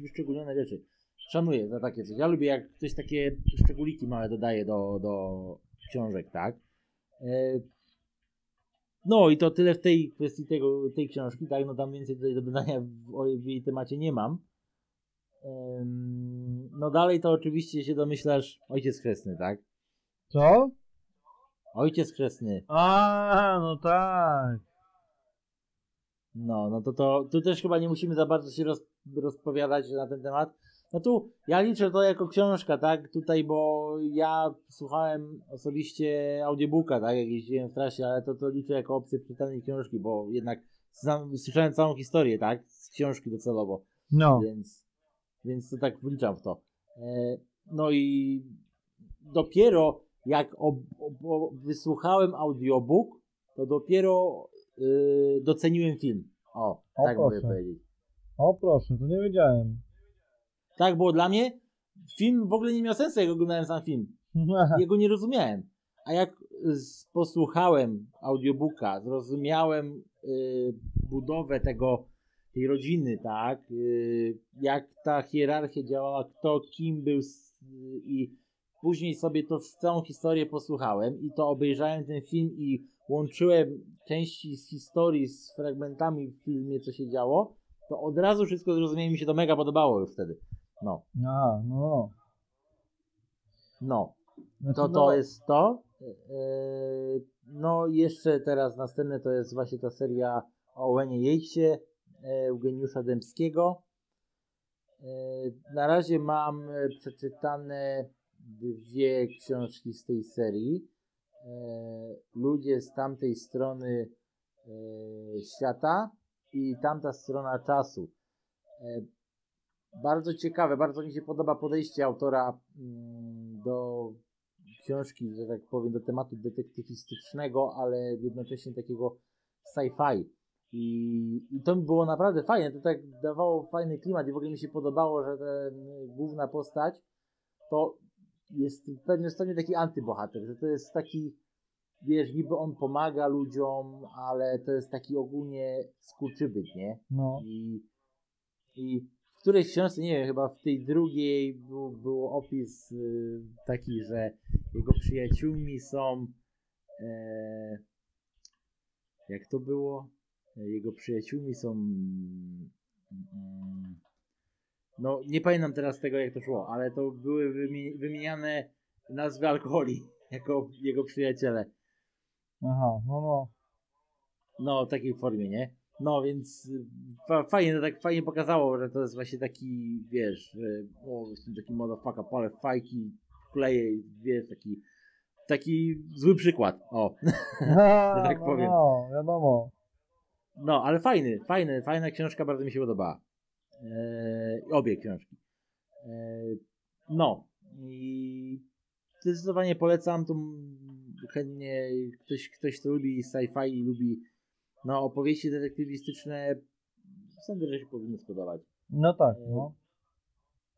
wyszczególnione rzeczy. Szanuję za takie coś. Ja lubię jak ktoś takie szczególiki małe dodaje do książek, tak? No i to tyle w tej kwestii tej książki, tak? No tam więcej do dodania w jej temacie nie mam. No dalej to oczywiście się domyślasz Ojciec Kresny, tak? Co? Ojciec Kresny. A, no tak. No to tu też chyba nie musimy za bardzo się rozpowiadać na ten temat. No tu ja liczę to jako książka, tak? Tutaj, bo ja słuchałem osobiście audiobooka, tak? Jak jeździłem w trasie, ale to liczę jako opcję czytanej książki, bo jednak słyszałem całą historię, tak? Z książki docelowo. No. Więc to tak wliczam w to. No i dopiero jak wysłuchałem audiobook, to dopiero doceniłem film. O tak proszę. Mogę powiedzieć. O proszę, to nie wiedziałem. Tak było dla mnie. Film w ogóle nie miał sensu, jak oglądałem sam film. Jego nie rozumiałem. A jak posłuchałem audiobooka, zrozumiałem budowę tej rodziny, tak? Jak ta hierarchia działała, kto kim był i później sobie całą historię posłuchałem i to obejrzałem ten film i łączyłem części z historii z fragmentami w filmie, co się działo, to od razu wszystko zrozumiałem, mi się to mega podobało już wtedy. No. A, no. No. To jest to. No jeszcze teraz następne to jest właśnie ta seria o Łenie Jejcie Eugeniusza Dębskiego. Na razie mam przeczytane 2 książki z tej serii. Ludzie z tamtej strony świata i tamta strona czasu. Bardzo ciekawe, bardzo mi się podoba podejście autora do książki, że tak powiem, do tematu detektywistycznego, ale jednocześnie takiego sci-fi. I to było naprawdę fajne, to tak dawało fajny klimat i w ogóle mi się podobało, że ta główna postać to jest w pewnym stopniu taki antybohater, że to jest taki, wiesz, niby on pomaga ludziom, ale to jest taki ogólnie skurczybyk, nie? No. I w którejś książce, nie wiem, chyba w tej drugiej był opis taki, że jego przyjaciółmi są jak to było? Jego przyjaciółmi są no nie pamiętam teraz tego jak to szło, ale to były wymieniane nazwy alkoholi jako jego przyjaciele. Aha, no. No w takiej formie, nie? No, więc fajnie, tak fajnie pokazało, że to jest właśnie taki, wiesz, jestem taki motherfucker, palę fajki, kleję i wiesz, taki zły przykład, o, że tak powiem. No, wiadomo. No, ale fajna książka, bardzo mi się podobała. Obie książki. No, i zdecydowanie polecam, to chętnie ktoś to lubi sci-fi i lubi no opowieści detektywistyczne, sądzę, że się powinny spodobać. No tak, no.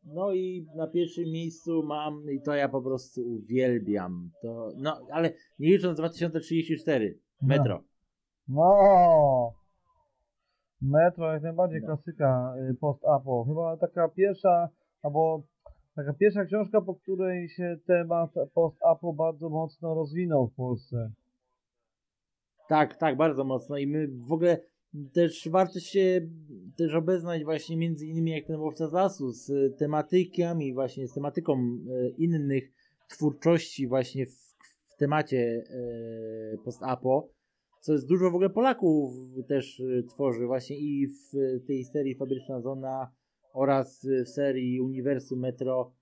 No i na pierwszym miejscu mam, i to ja po prostu uwielbiam, to, no ale nie licząc 2034, Metro. No. Metro jest najbardziej klasyka post-apo. Chyba taka pierwsza książka, po której się temat post-apo bardzo mocno rozwinął w Polsce. Tak, bardzo mocno i my w ogóle też warto się też obeznać właśnie między innymi jak ten Łowca z Lasu z tematykami, właśnie z tematyką innych twórczości właśnie w temacie post-apo, co jest dużo w ogóle Polaków też tworzy właśnie i w tej serii Fabryczna Zona oraz w serii Uniwersum Metro.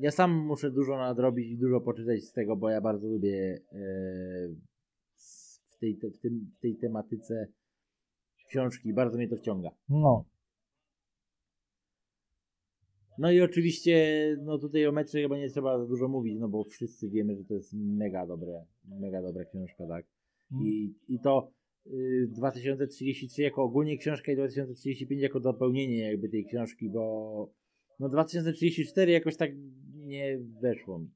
Ja sam muszę dużo nadrobić i dużo poczytać z tego, bo ja bardzo lubię w tej tematyce książki. Bardzo mnie to wciąga. No. No i oczywiście no tutaj o Metrze chyba nie trzeba za dużo mówić, no bo wszyscy wiemy, że to jest mega dobra książka, tak? I to 2033 jako ogólnie książka i 2035 jako dopełnienie jakby tej książki, bo no 2034 jakoś tak nie weszło mi.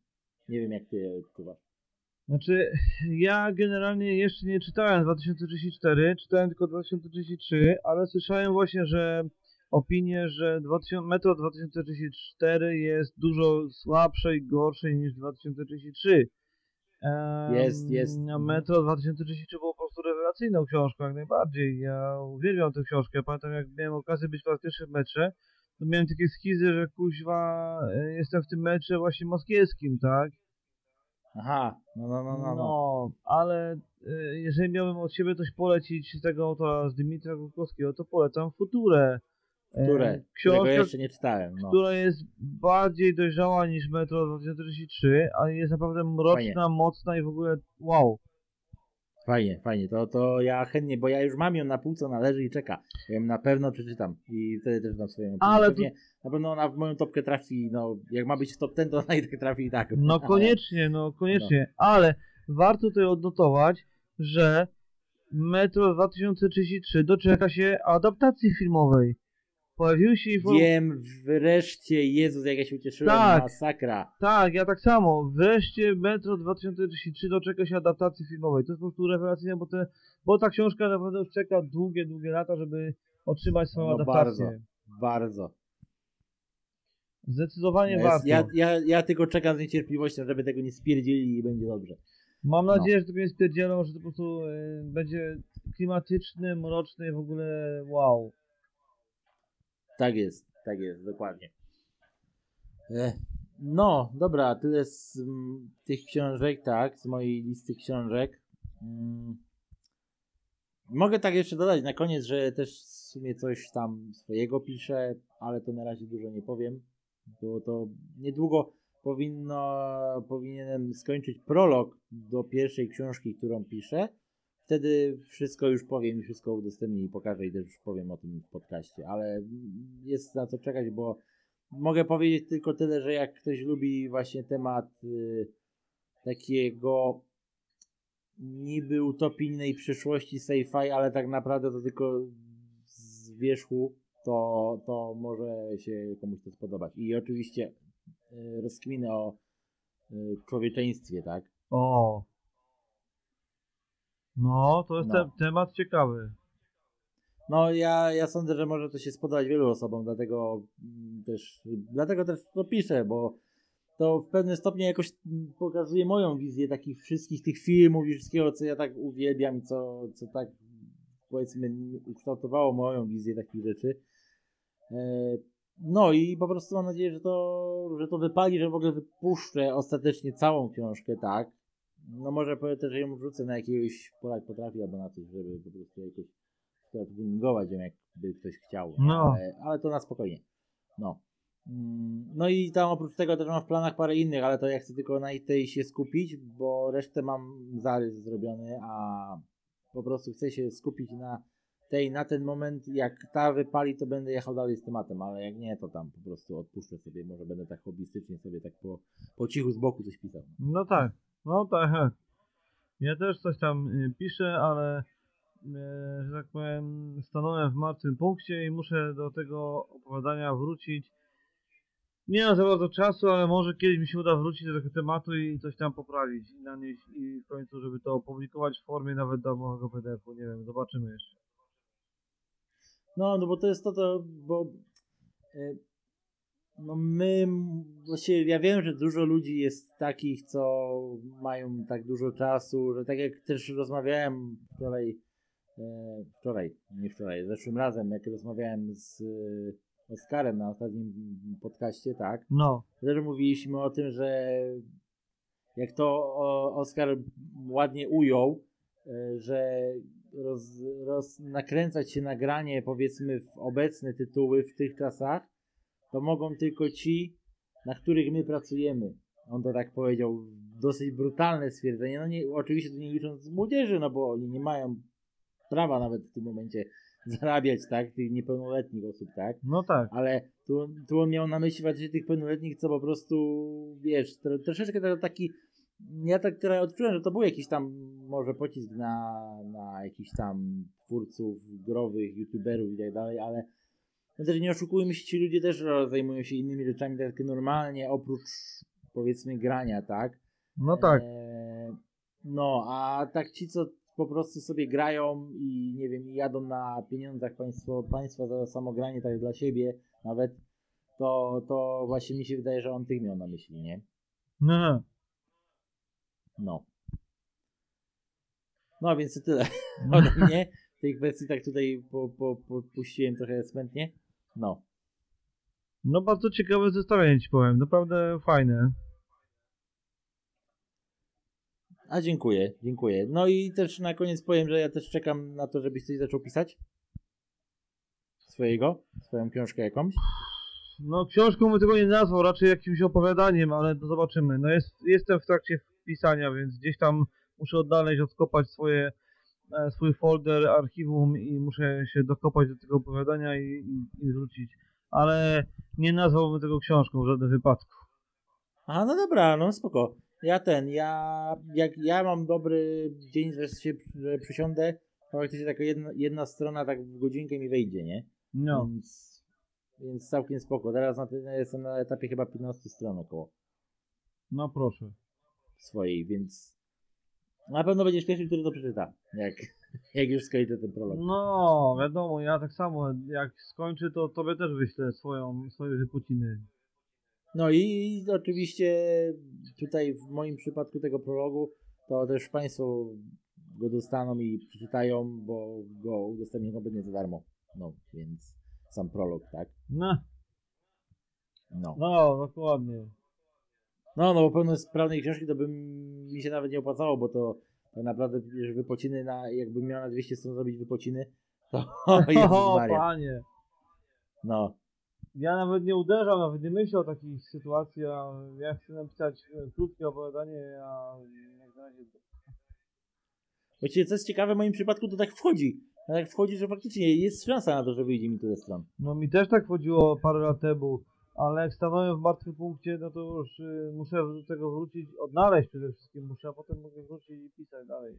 Nie wiem jak ty odczuwasz. Znaczy, ja generalnie jeszcze nie czytałem 2034, czytałem tylko 2033, ale słyszałem właśnie, że opinie, że Metro 2034 jest dużo słabsze i gorsze niż 2033. Jest. Metro 2033 było po prostu rewelacyjną książką, jak najbardziej. Ja uwielbiam tę książkę. Pamiętam, jak miałem okazję być po raz pierwszy w Metrze, to miałem takie schizy, że kuźwa, jestem w tym Metrze właśnie moskiewskim, tak? Aha, no. Ale jeżeli miałbym od siebie coś polecić z tego autora, z Dymitra Górkowskiego, to polecam Futurę. Książkę, którego jeszcze nie czytałem. No. Która jest bardziej dojrzała niż Metro 2033, ale jest naprawdę mroczna, fajnie. Mocna i w ogóle wow. Fajnie. To ja chętnie, bo ja już mam ją na półce, ona leży i czeka. Ja ją na pewno przeczytam i wtedy też dam swoją opinię. Ale pewnie, na pewno ona w moją topkę trafi, no jak ma być w top 10, to ona i tak trafi i tak. No koniecznie, ale warto tutaj odnotować, że Metro 2033 doczeka się adaptacji filmowej. Pojawił się Wiem, wreszcie, Jezus, jak ja się ucieszyłem, tak, masakra. Tak, ja tak samo. Wreszcie Metro 2033 doczeka się adaptacji filmowej. To jest po prostu rewelacyjne, bo ta książka naprawdę już czeka długie lata, żeby otrzymać swoją adaptację. Bardzo. Zdecydowanie warto. Ja tylko czekam z niecierpliwością, żeby tego nie spierdzieli i będzie dobrze. Mam nadzieję, że tego nie spierdzielą, że to po prostu będzie klimatyczny, mroczny i w ogóle wow. Tak jest, dokładnie. No, dobra, tyle z tych książek, tak, z mojej listy książek. Mogę tak jeszcze dodać na koniec, że też w sumie coś tam swojego piszę, ale to na razie dużo nie powiem, bo to niedługo powinienem skończyć prolog do pierwszej książki, którą piszę. Wtedy wszystko już powiem i wszystko udostępnię i pokażę i też już powiem o tym w podcaście, ale jest na co czekać, bo mogę powiedzieć tylko tyle, że jak ktoś lubi właśnie temat takiego niby utopijnej przyszłości sci-fi, ale tak naprawdę to tylko z wierzchu, to może się komuś to spodobać. I oczywiście rozkminy o człowieczeństwie, tak? O. No, to jest temat ciekawy. No, ja sądzę, że może to się spodobać wielu osobom, dlatego też to piszę, bo to w pewnym stopniu jakoś pokazuje moją wizję takich wszystkich tych filmów i wszystkiego, co ja tak uwielbiam i co tak, powiedzmy, ukształtowało moją wizję takich rzeczy. No i po prostu mam nadzieję, że to wypali, że w ogóle wypuszczę ostatecznie całą książkę, tak. No może powiem też, że ją wrzucę na jakiegoś Polak Potrafi albo na coś, żeby po prostu jakoś odwingować ją, jakby ktoś chciał. No. Ale to na spokojnie. No. No i tam oprócz tego też mam w planach parę innych, ale to ja chcę tylko na tej się skupić, bo resztę mam zarys zrobiony, a po prostu chcę się skupić na tej, na ten moment. Jak ta wypali, to będę jechał dalej z tematem, ale jak nie, to tam po prostu odpuszczę sobie, może będę tak hobbystycznie sobie tak po cichu z boku coś pisał. No tak, no tak. Ja też coś tam piszę, ale że tak powiem, stanąłem w martwym punkcie i muszę do tego opowiadania wrócić. Nie mam za bardzo czasu, ale może kiedyś mi się uda wrócić do tego tematu i coś tam poprawić i nanieść i w końcu, żeby to opublikować w formie nawet domowego PDF-u, nie wiem, zobaczymy jeszcze. No bo to jest to, bo no my, właściwie ja wiem, że dużo ludzi jest takich, co mają tak dużo czasu, że tak jak też rozmawiałem zeszłym razem, jak rozmawiałem z Oskarem na ostatnim podcaście, tak? No. Też mówiliśmy o tym, że jak to Oskar ładnie ujął, że nakręcać się nagranie, powiedzmy, w obecne tytuły w tych czasach, to mogą tylko ci, na których my pracujemy. On to tak powiedział, dosyć brutalne stwierdzenie. No nie, oczywiście to nie licząc młodzieży, no bo oni nie mają prawa nawet w tym momencie zarabiać, tak? Tych niepełnoletnich osób, tak? No tak. Ale tu on miał na myśli właśnie tych pełnoletnich, co po prostu, wiesz, troszeczkę to taki... Ja tak teraz odczułem, że to był jakiś tam może pocisk na jakichś tam twórców growych, youtuberów i tak dalej, ale no też nie oszukujmy się, ci ludzie też zajmują się innymi rzeczami tak normalnie, oprócz powiedzmy grania, tak? No tak. No, a tak ci, co po prostu sobie grają i nie wiem, jadą na pieniądzach państwa za samogranie tak dla siebie nawet, to właśnie mi się wydaje, że on tych miał na myśli, nie? No. No więc to tyle ode mnie. W tej kwestii tak tutaj puściłem trochę smętnie. No. No bardzo ciekawe zestawienie ci powiem. Naprawdę fajne. A dziękuję. No i też na koniec powiem, że ja też czekam na to, żebyś coś zaczął pisać. Swoją książkę jakąś. No książką bym tego nie nazwał, raczej jakimś opowiadaniem, ale to zobaczymy. No jestem w trakcie pisania, więc gdzieś tam muszę odnaleźć, odkopać swój folder archiwum i muszę się dokopać do tego opowiadania i wrócić. Ale nie nazwałbym tego książką w żadnym wypadku. A no dobra, no spoko. Jak mam dobry dzień, że przysiądę, to faktycznie taka jedna strona tak w godzinkę mi wejdzie, nie? No. Więc całkiem spoko. Teraz jestem na etapie chyba 15 stron około. No proszę. Swojej, więc na pewno będziesz pierwszy, który to przeczyta, jak już skończę ten prolog. No, wiadomo, ja tak samo, jak skończę, to tobie też wyślę swoje wypociny. No i oczywiście tutaj w moim przypadku tego prologu, to też państwo go dostaną i przeczytają, bo go udostępnię kompletnie za darmo. No, więc sam prolog, tak? No, dokładnie. No, bo pełnosprawnej książki to by mi się nawet nie opłacało, bo to tak naprawdę wypociny, jakbym miał na 200 stron zrobić wypociny, to Jezus Maria. Panie. No. Ja nawet nie uderzam, nawet nie myślę o takich sytuacjach. Ja chcę napisać krótkie opowiadanie, a jak na razie... Właściwie co jest ciekawe, w moim przypadku to tak wchodzi. Że faktycznie jest szansa na to, że wyjdzie mi tyle stron. No mi też tak wchodziło parę lat temu. Ale jak stanąłem w martwym punkcie, no to już muszę do tego wrócić, odnaleźć przede wszystkim muszę, a potem mogę wrócić i pisać dalej.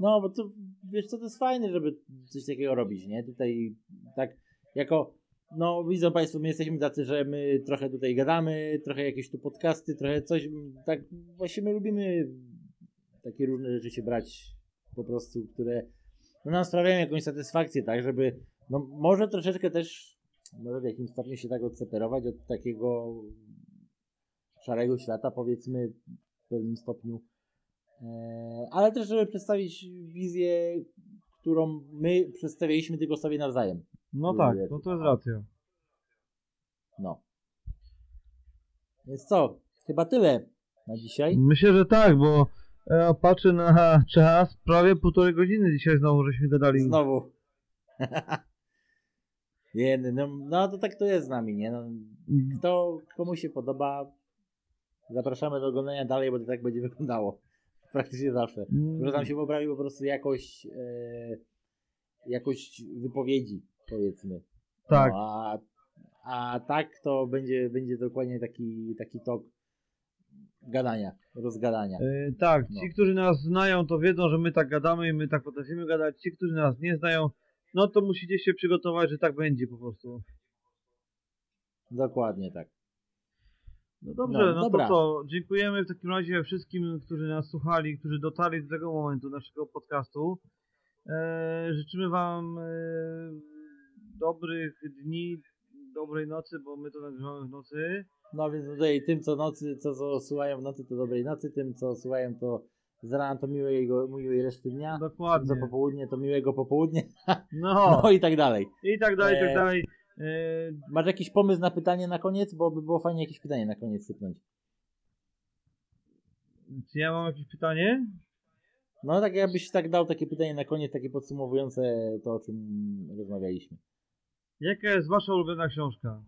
No, bo to, wiesz co, to jest fajne, żeby coś takiego robić, nie? Tutaj tak jako, no widzą państwo, my jesteśmy tacy, że my trochę tutaj gadamy, trochę jakieś tu podcasty, trochę coś, tak właśnie my lubimy takie różne rzeczy się brać po prostu, które no, nam sprawiają jakąś satysfakcję, tak, żeby, no może troszeczkę też może w jakimś stopniu się tak odseparować od takiego szarego świata, powiedzmy, w pewnym stopniu. Ale też, żeby przedstawić wizję, którą my przedstawialiśmy tylko sobie nawzajem. No tak, no to jest racja. No. Więc co? Chyba tyle na dzisiaj. Myślę, że tak, bo Patrzę na czas, prawie półtorej godziny dzisiaj znowu żeśmy dodali. Znowu. No to tak to jest z nami, nie? No, kto komu się podoba, zapraszamy do oglądania dalej, bo to tak będzie wyglądało. Praktycznie zawsze. Może tam się poprawi po prostu jakość wypowiedzi, powiedzmy. Tak. No, a tak to będzie dokładnie taki tok gadania, rozgadania. Tak, ci, którzy nas znają, to wiedzą, że my tak gadamy i my tak potrafimy gadać. Ci, którzy nas nie znają, no to musicie się przygotować, że tak będzie po prostu. Dokładnie tak. No dobrze, to co, dziękujemy w takim razie wszystkim, którzy nas słuchali, którzy dotarli do tego momentu naszego podcastu. Życzymy wam dobrych dni, dobrej nocy, bo my to nagrywamy w nocy. No więc tutaj tym, co słuchają w nocy, to dobrej nocy, tym, co słuchają to z rana, to miłej reszty dnia. Dokładnie. Za popołudnie, to miłego popołudnia. No i tak dalej. I tak dalej. Masz jakiś pomysł na pytanie na koniec? Bo by było fajnie jakieś pytanie na koniec sypnąć. Czy ja mam jakieś pytanie? No tak jakbyś tak dał takie pytanie na koniec, takie podsumowujące to, o czym rozmawialiśmy. Jaka jest wasza ulubiona książka?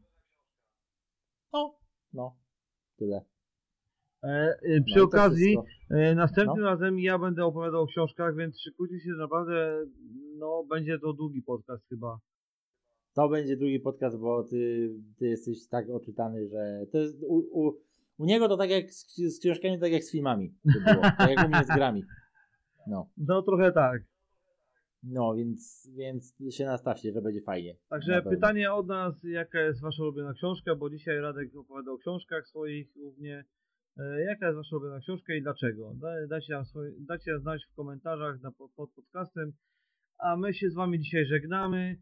Tyle. Przy okazji, następnym razem ja będę opowiadał o książkach, więc szykujcie się, naprawdę, będzie to długi podcast chyba. To będzie drugi podcast, bo ty jesteś tak oczytany, że to jest u niego to tak jak z książkami, tak jak z filmami to było, tak jak u mnie z grami. No trochę tak. No, więc się nastawcie, że będzie fajnie. Także pytanie od nas, jaka jest wasza ulubiona książka, bo dzisiaj Radek opowiadał o książkach swoich głównie. Jaka jest wasza ulubiona książka i dlaczego? Dajcie nam znać w komentarzach pod podcastem, a my się z wami dzisiaj żegnamy.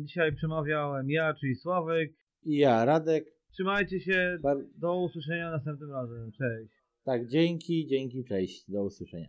Dzisiaj przemawiałem ja, czyli Sławek. I ja, Radek. Trzymajcie się, do usłyszenia następnym razem. Cześć. Tak, dzięki, cześć. Do usłyszenia.